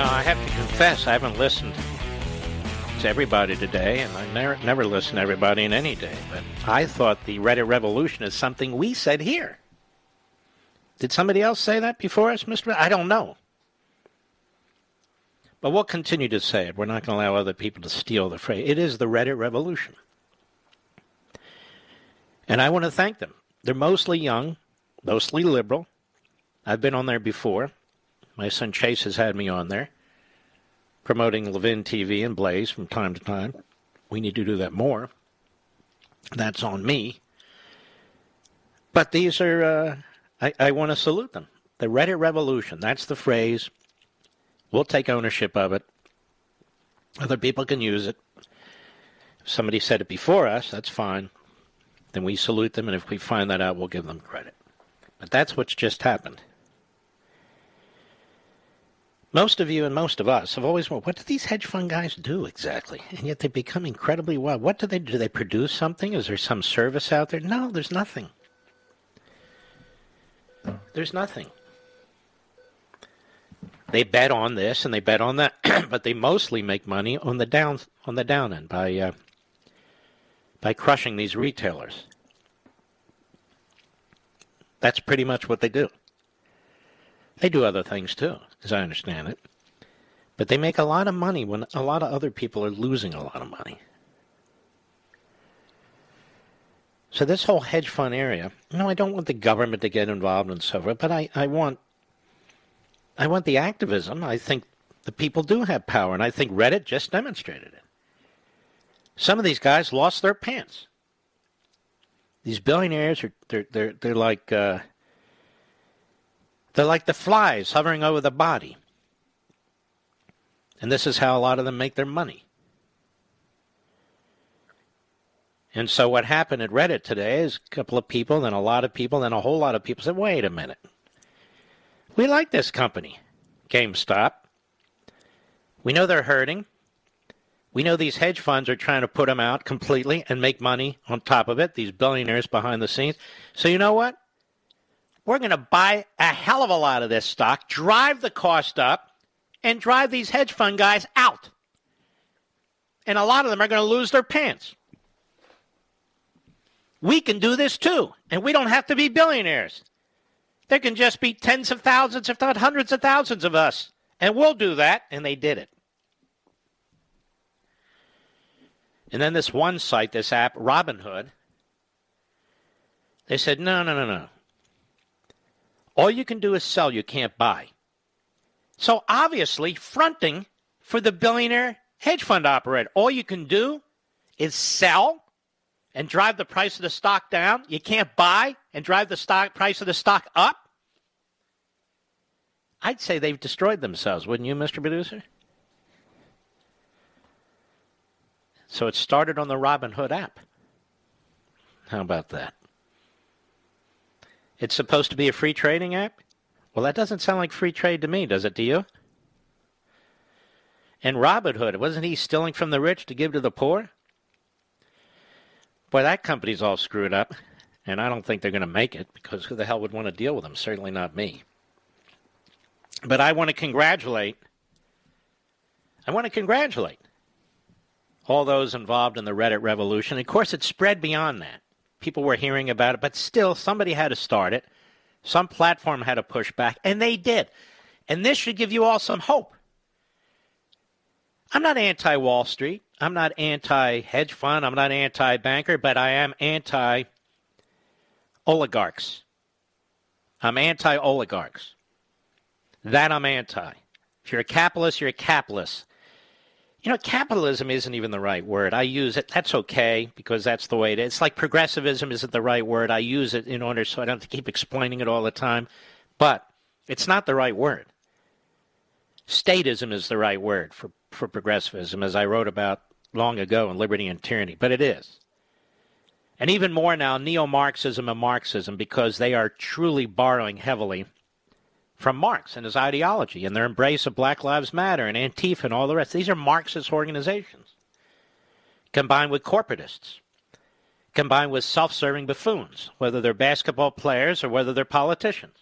I have to confess, I haven't listened to everybody today, and I never listen to everybody in any day. But I thought the Reddit revolution is something we said here. Did somebody else say that before us, Mr.? I don't know. But we'll continue to say it. We're not going to allow other people to steal the phrase. It is the Reddit revolution. And I want to thank them. They're mostly young, mostly liberal. I've been on there before. My son Chase has had me on there, promoting Levin TV and Blaze from time to time. We need to do that more. That's on me. But these are, I want to salute them. The Reddit revolution, that's the phrase. We'll take ownership of it. Other people can use it. If somebody said it before us, that's fine. Then we salute them, and if we find that out, we'll give them credit. But that's what's just happened. Most of you and most of us have always wondered, what do these hedge fund guys do exactly? And yet they become incredibly wild. What do they do? Do they produce something? Is there some service out there? No, there's nothing. There's nothing. They bet on this and they bet on that, but they mostly make money on the down end by crushing these retailers. That's pretty much what they do. They do other things too, as I understand it, but they make a lot of money when a lot of other people are losing a lot of money. So this whole hedge fund area, no, I don't want the government to get involved and so forth, but I want the activism. I think the people do have power, and I think Reddit just demonstrated it. Some of these guys lost their pants. These billionaires are they're like the flies hovering over the body, and this is how a lot of them make their money. And so what happened at Reddit today is a couple of people, then a lot of people, then a whole lot of people said, "Wait a minute. We like this company, GameStop. We know they're hurting. We know these hedge funds are trying to put them out completely and make money on top of it, these billionaires behind the scenes. So you know what? We're going to buy a hell of a lot of this stock, drive the cost up, and drive these hedge fund guys out. And a lot of them are going to lose their pants. We can do this too, and we don't have to be billionaires. There can just be tens of thousands, if not hundreds of thousands of us. And we'll do that." And they did it. And then this one site, this app, Robinhood, they said, no. All you can do is sell, you can't buy. So obviously fronting for the billionaire hedge fund operator. All you can do is sell and drive the price of the stock down. You can't buy and drive the stock price of the stock up. I'd say they've destroyed themselves, wouldn't you, Mr. Producer? So it started on the Robinhood app. How about that? It's supposed to be a free trading app? Well, that doesn't sound like free trade to me, does it to you? And Robinhood, wasn't he stealing from the rich to give to the poor? Boy, that company's all screwed up, and I don't think they're going to make it, because who the hell would want to deal with them? Certainly not me. But I want to congratulate. All those involved in the Reddit revolution. Of course, it spread beyond that. People were hearing about it, but still, somebody had to start it. Some platform had to push back, and they did. And this should give you all some hope. I'm not anti-Wall Street. I'm not anti-hedge fund. I'm not anti-banker, but I am anti-oligarchs. That I'm anti. If you're a capitalist, you're a capitalist. You know, capitalism isn't even the right word. I use it. That's okay, because that's the way it is. It's like progressivism isn't the right word. I use it in order so I don't have to keep explaining it all the time. But it's not the right word. Statism is the right word for progressivism, as I wrote about long ago in Liberty and Tyranny. But it is. And even more now, neo-Marxism and Marxism, because they are truly borrowing heavily from Marx and his ideology and their embrace of Black Lives Matter and Antifa and all the rest. These are Marxist organizations combined with corporatists, combined with self-serving buffoons, whether they're basketball players or whether they're politicians.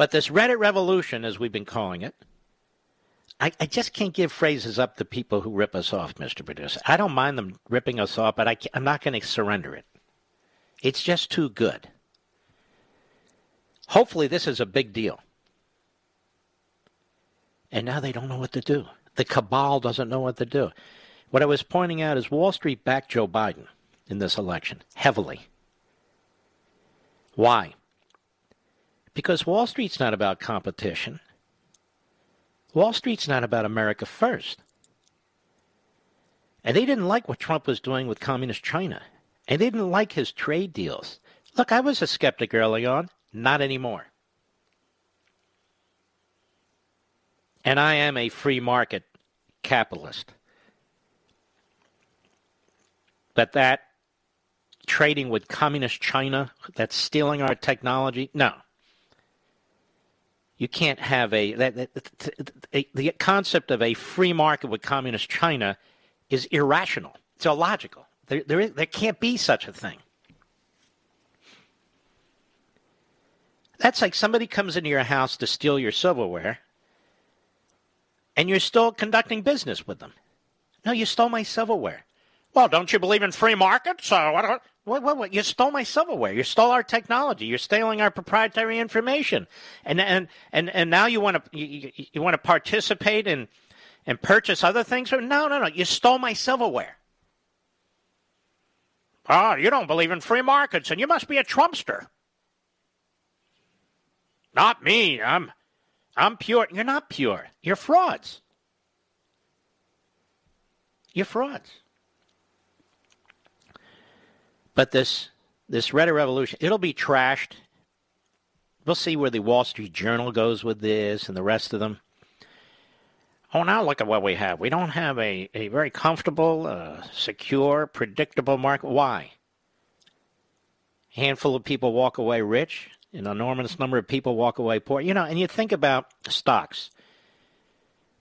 But this Reddit revolution, as we've been calling it, I just can't give phrases up to people who rip us off, Mr. Producer. I don't mind them ripping us off, but I'm not going to surrender it. It's just too good. Hopefully this is a big deal. And now they don't know what to do. The cabal doesn't know what to do. What I was pointing out is Wall Street backed Joe Biden in this election heavily. Why? Because Wall Street's not about competition. Wall Street's not about America first. And they didn't like what Trump was doing with communist China. And they didn't like his trade deals. Look, I was a skeptic early on. Not anymore. And I am a free market capitalist. But that trading with communist China, that's stealing our technology, no. You can't have the concept of a free market with communist China is irrational. It's illogical. There can't be such a thing. That's like somebody comes into your house to steal your silverware, and you're still conducting business with them. No, you stole my silverware. Well, don't you believe in free markets? What? You stole my silverware. You stole our technology. You're stealing our proprietary information, and now you want to you want to participate and purchase other things? No. You stole my silverware. Oh, you don't believe in free markets, and you must be a Trumpster. Not me. I'm pure. You're not pure. You're frauds. You're frauds. But this Reddit revolution, it'll be trashed. We'll see where the Wall Street Journal goes with this and the rest of them. Oh, now look at what we have. We don't have a very comfortable, secure, predictable market. Why? A handful of people walk away rich. An enormous number of people walk away poor. You know, and you think about stocks.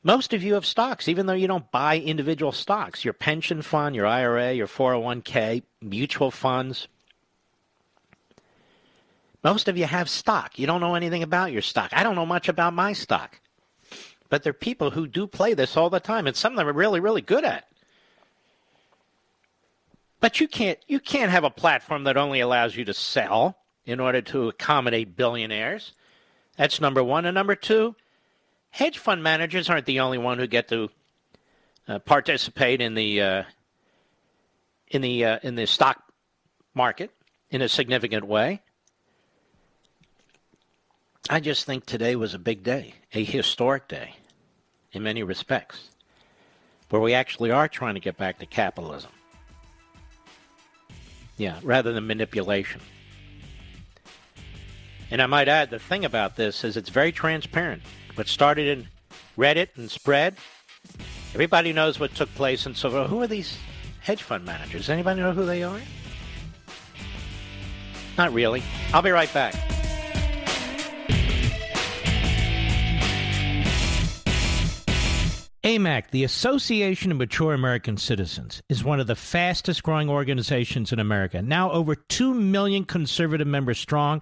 Most of you have stocks, even though you don't buy individual stocks. Your pension fund, your IRA, your 401k, mutual funds. Most of you have stock. You don't know anything about your stock. I don't know much about my stock. But there are people who do play this all the time, and some of them are really, really good at it. But you can't have a platform that only allows you to sell in order to accommodate billionaires. That's number one. And number two, hedge fund managers aren't the only one who get to participate in the stock market in a significant way. I just think today was a big day, a historic day, in many respects, where we actually are trying to get back to capitalism. Yeah, rather than manipulation. And I might add, the thing about this is it's very transparent. What started in Reddit and spread, everybody knows what took place. And so who are these hedge fund managers? Anybody know who they are? Not really. I'll be right back. AMAC, the Association of Mature American Citizens, is one of the fastest-growing organizations in America. Now over 2 million conservative members strong,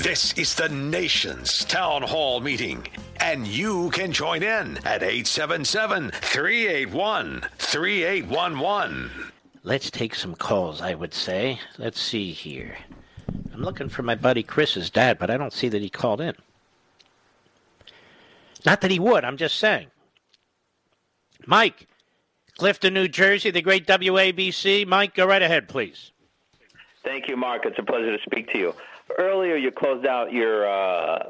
This is the nation's town hall meeting, and you can join in at 877-381-3811. Let's take some calls, I would say. Let's see here. I'm looking for my buddy Chris's dad, but I don't see that he called in. Not that he would, I'm just saying. Mike, Clifton, New Jersey, the great WABC. Mike, go right ahead, please. Thank you, Mark. It's a pleasure to speak to you. Earlier, you closed out your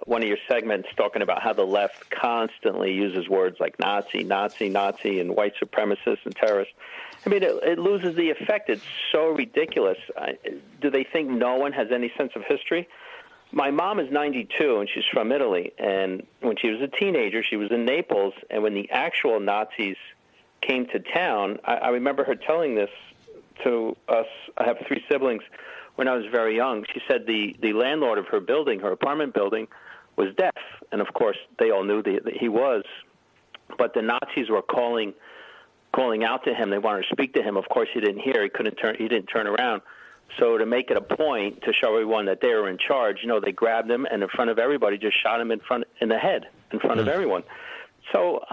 one of your segments talking about how the left constantly uses words like Nazi, Nazi, Nazi, and white supremacists and terrorists. I mean, it loses the effect. It's so ridiculous. Do they think no one has any sense of history? My mom is 92, and she's from Italy. And when she was a teenager, she was in Naples. And when the actual Nazis came to town, I remember her telling this to us. I have three siblings. When I was very young, she said the landlord of her building, her apartment building, was deaf. And, of course, they all knew that he was. But the Nazis were calling out to him. They wanted to speak to him. Of course, he didn't hear. He didn't turn around. So to make it a point to show everyone that they were in charge, they grabbed him and in front of everybody just shot him in the head in front of everyone. So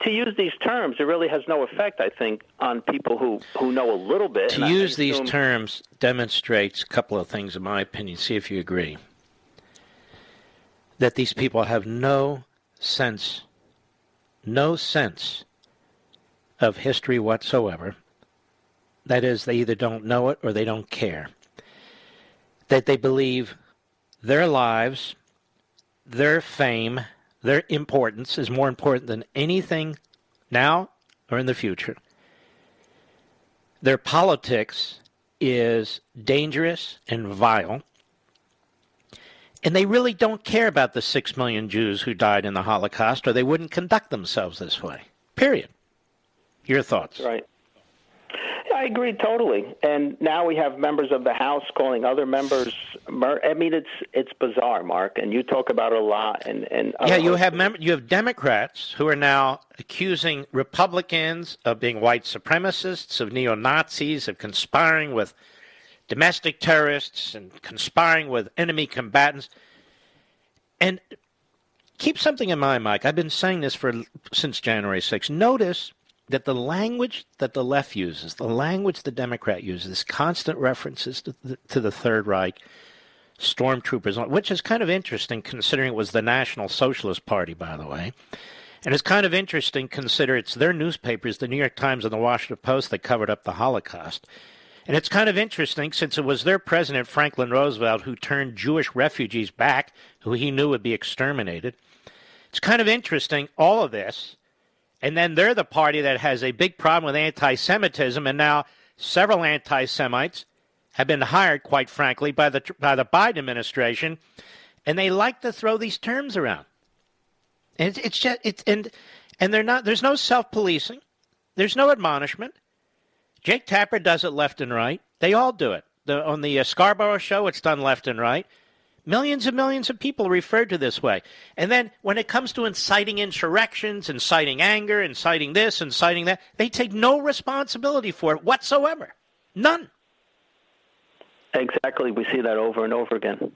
to use these terms, it really has no effect, I think, on people who know a little bit. To use these terms demonstrates a couple of things, in my opinion. See if you agree. That these people have no sense of history whatsoever. That is, they either don't know it or they don't care. That they believe their lives, their fame, their importance is more important than anything now or in the future. Their politics is dangerous and vile. And they really don't care about the 6 million Jews who died in the Holocaust, or they wouldn't conduct themselves this way. Period. Your thoughts. Right. I agree totally. And now we have members of the House calling other members. I mean, it's bizarre, Mark. And you talk about it a lot. And yeah, you have Democrats who are now accusing Republicans of being white supremacists, of neo-Nazis, of conspiring with domestic terrorists and conspiring with enemy combatants. And keep something in mind, Mike. I've been saying this since January 6th. Notice that the language that the left uses, the language the Democrat uses, constant references to the Third Reich, stormtroopers, which is kind of interesting considering it was the National Socialist Party, by the way. And it's kind of interesting considering it's their newspapers, the New York Times and the Washington Post, that covered up the Holocaust. And it's kind of interesting since it was their president, Franklin Roosevelt, who turned Jewish refugees back, who he knew would be exterminated. It's kind of interesting, all of this. And then they're the party that has a big problem with anti-Semitism, and now several anti-Semites have been hired, quite frankly, by the Biden administration, and they like to throw these terms around. And there's no self-policing, there's no admonishment. Jake Tapper does it left and right. They all do it. On the Scarborough show, it's done left and right. Millions and millions of people referred to this way. And then when it comes to inciting insurrections, inciting anger, inciting this, inciting that, they take no responsibility for it whatsoever. None. Exactly. We see that over and over again.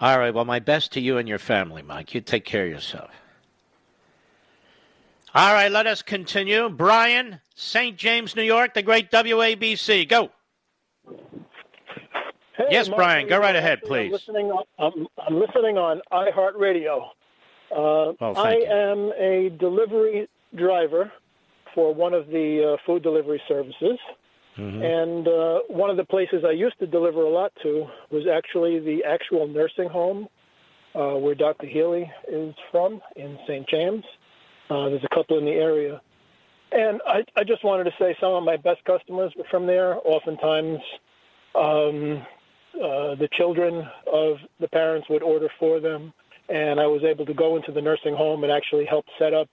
All right. Well, my best to you and your family, Mike. You take care of yourself. All right. Let us continue. Brian, St. James, New York, the great WABC. Go. Hey, yes, Mark, Brian, go right ahead, please. I'm listening on iHeartRadio. I am a delivery driver for one of the food delivery services, and one of the places I used to deliver a lot to was actually the actual nursing home where Dr. Healy is from in St. James. There's a couple in the area. And I just wanted to say some of my best customers were from there. Oftentimes the children of the parents would order for them, and I was able to go into the nursing home and actually help set up,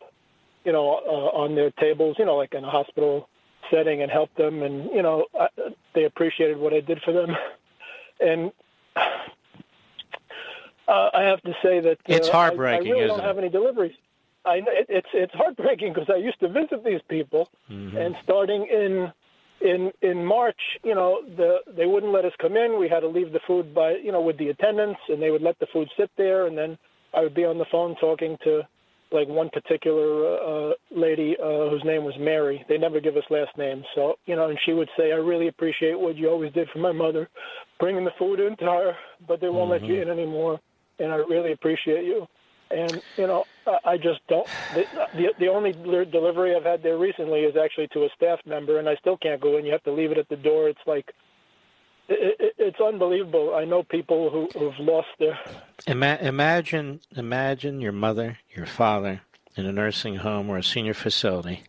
on their tables, like in a hospital setting, and help them. And, they appreciated what I did for them. And I have to say that it's heartbreaking. I really don't have any deliveries. It's heartbreaking because I used to visit these people, and starting in March, they wouldn't let us come in. We had to leave the food by, with the attendants, and they would let the food sit there. And then I would be on the phone talking to like one particular lady whose name was Mary. They never give us last names. So, you know, and she would say, I really appreciate what you always did for my mother, bringing the food into her, but they won't let you in anymore, and I really appreciate you. And, you know, I just don't – the only delivery I've had there recently is actually to a staff member, and I still can't go in. You have to leave it at the door. It's like – it's unbelievable. I know people who've lost their... Imagine your mother, your father, in a nursing home or a senior facility,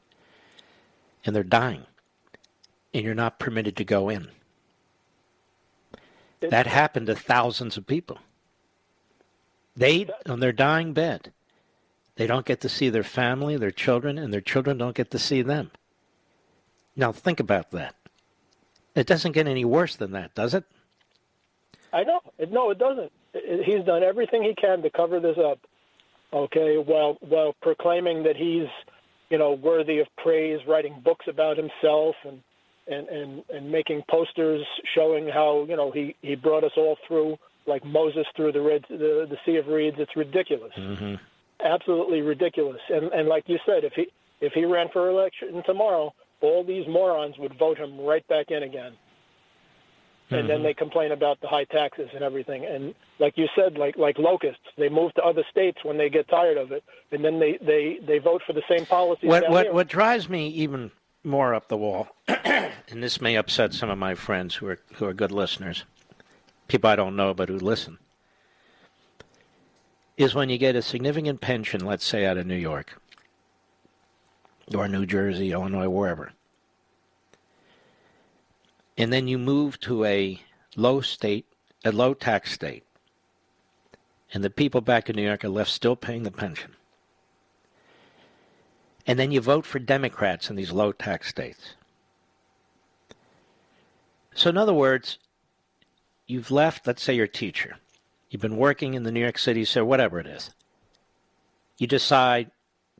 and they're dying, and you're not permitted to go in. That happened to thousands of people. They, on their dying bed, they don't get to see their family, their children, and their children don't get to see them. Now think about that. It doesn't get any worse than that, does it? I know. No, it doesn't. He's done everything he can to cover this up, okay, while proclaiming that he's, you know, worthy of praise, writing books about himself and making posters showing how, you know, he brought us all through, like Moses through the Sea of Reeds. It's ridiculous. Mm-hmm. Absolutely ridiculous. And like you said, if he ran for election tomorrow, all these morons would vote him right back in again. And then they complain about the high taxes and everything. And like you said, like locusts, they move to other states when they get tired of it, and then they vote for the same policies. What drives me even more up the wall, and this may upset some of my friends who are good listeners, people I don't know but who listen, is when you get a significant pension, let's say out of New York, or New Jersey, Illinois, wherever. And then you move to a low tax state. And the people back in New York are left still paying the pension. And then you vote for Democrats in these low tax states. So in other words, you've left, let's say you're a teacher. You've been working in the New York City, so whatever it is. You decide,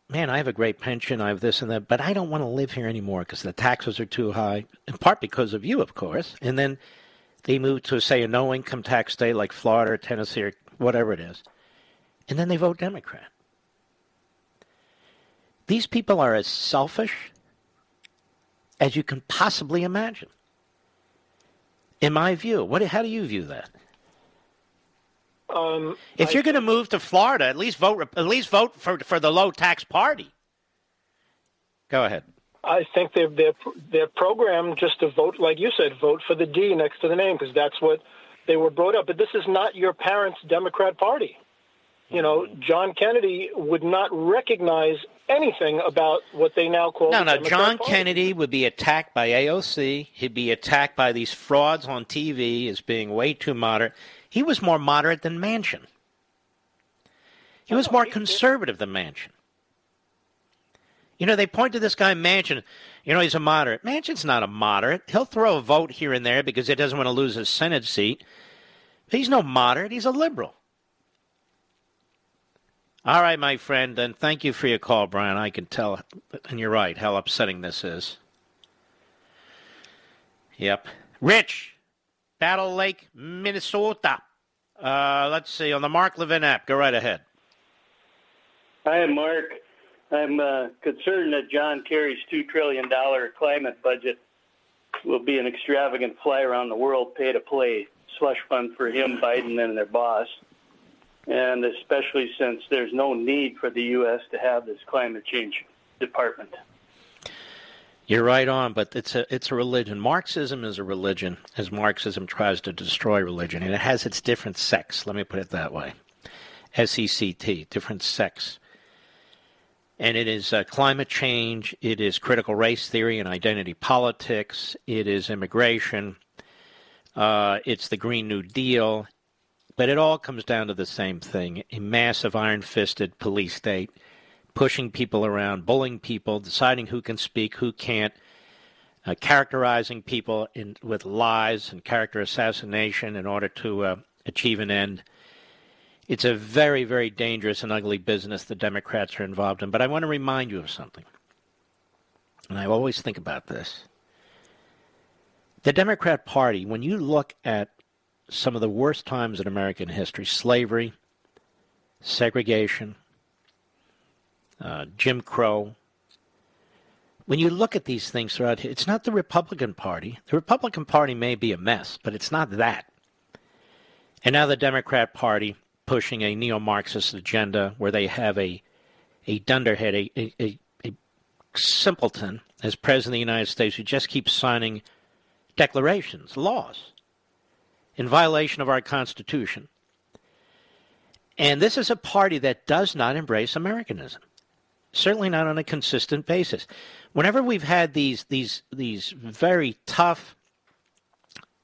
man, I have a great pension, I have this and that, but I don't want to live here anymore because the taxes are too high, in part because of you, of course. And then they move to, say, a no-income tax state like Florida or Tennessee or whatever it is. And then they vote Democrat. These people are as selfish as you can possibly imagine, in my view. How do you view that? If you're going to move to Florida, at least vote for the low tax party. Go ahead. I think they're programmed just to vote, like you said, vote for the D next to the name because that's what they were brought up. But this is not your parents' Democrat Party. You know, John Kennedy would not recognize anything about what they now call the Democrat John Party. Kennedy would be attacked by AOC. He'd be attacked by these frauds on TV as being way too moderate. He was more moderate than Manchin. He was more conservative than Manchin. You know, they point to this guy Manchin. You know, he's a moderate. Manchin's not a moderate. He'll throw a vote here and there because he doesn't want to lose his Senate seat. He's no moderate. He's a liberal. All right, my friend, and thank you for your call, Brian. I can tell, and you're right, how upsetting this is. Yep. Rich. Battle Lake, Minnesota. Let's see, on the Mark Levin app. Go right ahead. Hi, Mark. I'm concerned that John Kerry's $2 trillion climate budget will be an extravagant fly around the world pay-to-play slush fund for him, Biden, and their boss. And especially since there's no need for the U.S. to have this climate change department. You're right on, but it's a religion. Marxism is a religion, as Marxism tries to destroy religion, and it has its different sects. Let me put it that way, SECT, different sects. And it is climate change, it is critical race theory and identity politics, it is immigration, it's the Green New Deal, but it all comes down to the same thing, a massive iron-fisted police state, pushing people around, bullying people, deciding who can speak, who can't, characterizing people with lies and character assassination in order to achieve an end. It's a very, very dangerous and ugly business the Democrats are involved in. But I want to remind you of something, and I always think about this. The Democrat Party, when you look at some of the worst times in American history, slavery, segregation, Jim Crow. When you look at these things throughout here, it's not the Republican Party. The Republican Party may be a mess, but it's not that. And now the Democrat Party pushing a neo-Marxist agenda where they have a dunderhead, a simpleton as president of the United States who just keeps signing declarations, laws, in violation of our Constitution. And this is a party that does not embrace Americanism, certainly not on a consistent basis. Whenever we've had these very tough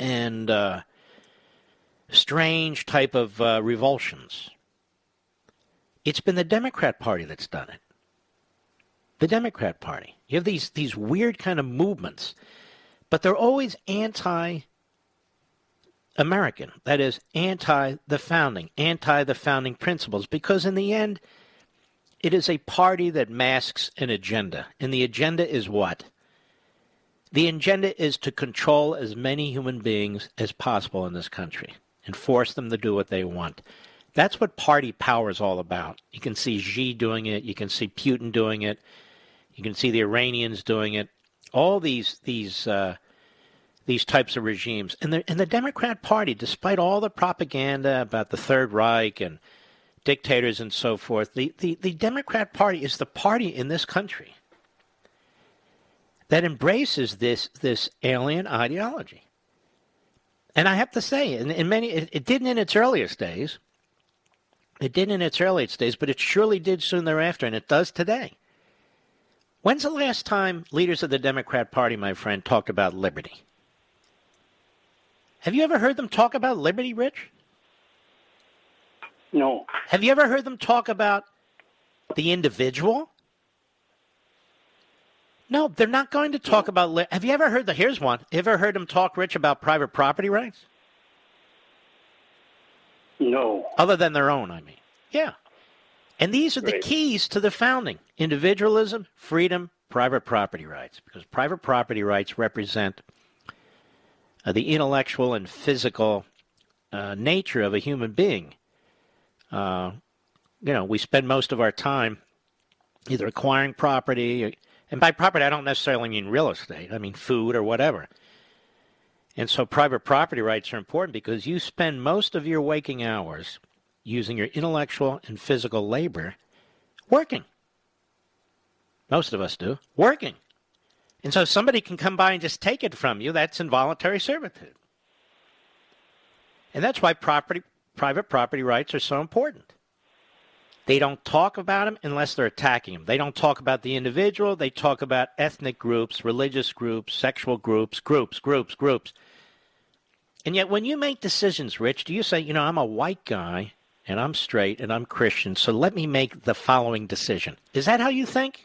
and strange type of revulsions, it's been the Democrat Party that's done it. The Democrat Party. You have these weird kind of movements, but they're always anti-American. That is, anti the founding principles, because in the end, it is a party that masks an agenda. And the agenda is what? The agenda is to control as many human beings as possible in this country and force them to do what they want. That's what party power is all about. You can see Xi doing it. You can see Putin doing it. You can see the Iranians doing it. All these types of regimes. And the Democrat Party, despite all the propaganda about the Third Reich and dictators and so forth, the Democrat Party is the party in this country that embraces this alien ideology. And I have to say, it didn't in its earliest days. It didn't in its earliest days, but it surely did soon thereafter, and it does today. When's the last time leaders of the Democrat Party, my friend, talked about liberty? Have you ever heard them talk about liberty, Rich? No. Have you ever heard them talk about the individual? No, they're not going to talk about liberty. Have you ever heard ever heard them talk, Rich, about private property rights? No. Other than their own, I mean. Yeah. And these are the keys to the founding: individualism, freedom, private property rights. Because private property rights represent the intellectual and physical nature of a human being. We spend most of our time either acquiring property, and by property I don't necessarily mean real estate. I mean food or whatever. And so private property rights are important because you spend most of your waking hours using your intellectual and physical labor working. Most of us do. Working. And so if somebody can come by and just take it from you, that's involuntary servitude. And that's why private property rights are so important. They don't talk about them unless they're attacking them. They don't talk about the individual. They talk about ethnic groups, religious groups, sexual groups, groups. And yet when you make decisions, Rich, do you say, I'm a white guy and I'm straight and I'm Christian, so let me make the following decision? Is that how you think?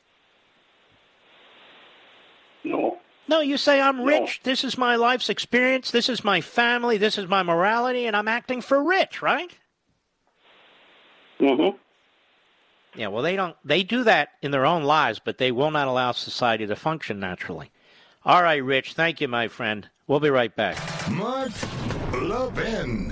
No. No, you say, I'm rich. This is my life's experience. This is my family. This is my morality, and I'm acting for rich, right? Mm-hmm. Yeah, well, they do that in their own lives, but they will not allow society to function naturally. All right, Rich, thank you, my friend. We'll be right back. Mark Levin.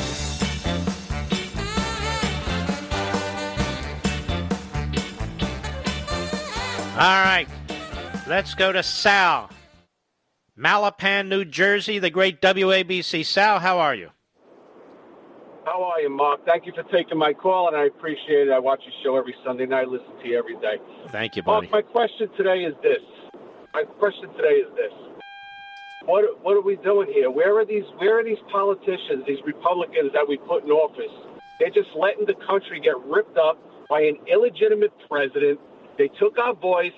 All right, let's go to Sal. Malapan, New Jersey, the great WABC. Sal, how are you? How are you, Mark? Thank you for taking my call, and I appreciate it. I watch your show every Sunday night. I listen to you every day. Thank you, buddy. Mark, my question today is this. What are we doing here? Where are these politicians, these Republicans that we put in office? They're just letting the country get ripped up by an illegitimate president. They took our voice.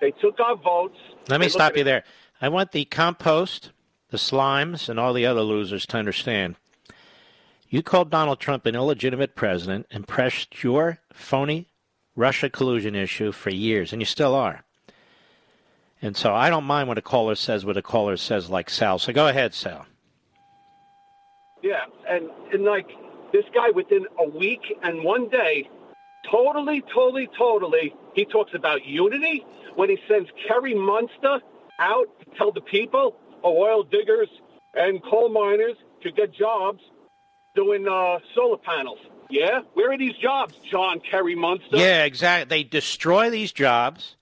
They took our votes. Let me stop you there. I want the compost, the slimes, and all the other losers to understand. You called Donald Trump an illegitimate president and pressed your phony Russia collusion issue for years, and you still are. And so I don't mind what a caller says like Sal. So go ahead, Sal. Yeah, and like this guy within a week and one day, totally, he talks about unity when he sends Kerry Munster out to tell the people, oil diggers and coal miners to get jobs doing solar panels. Yeah, where are these jobs, John Kerry Munster? Yeah, exactly. They destroy these jobs.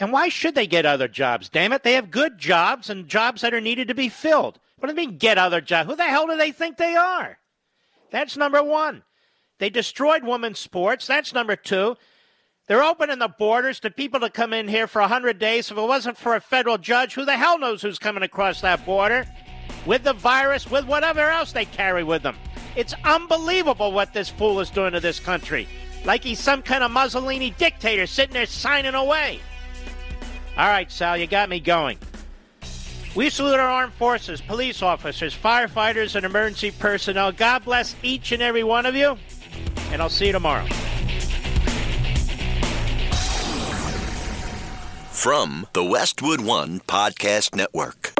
And why should they get other jobs? Damn it, they have good jobs and jobs that are needed to be filled. What do you mean get other jobs? Who the hell do they think they are? That's number one. They destroyed women's sports. That's number two. They're opening the borders to people to come in here for 100 days. If it wasn't for a federal judge, who the hell knows who's coming across that border with the virus, with whatever else they carry with them. It's unbelievable what this fool is doing to this country. Like he's some kind of Mussolini dictator sitting there signing away. All right, Sal, you got me going. We salute our armed forces, police officers, firefighters, and emergency personnel. God bless each and every one of you, and I'll see you tomorrow. From the Westwood One Podcast Network.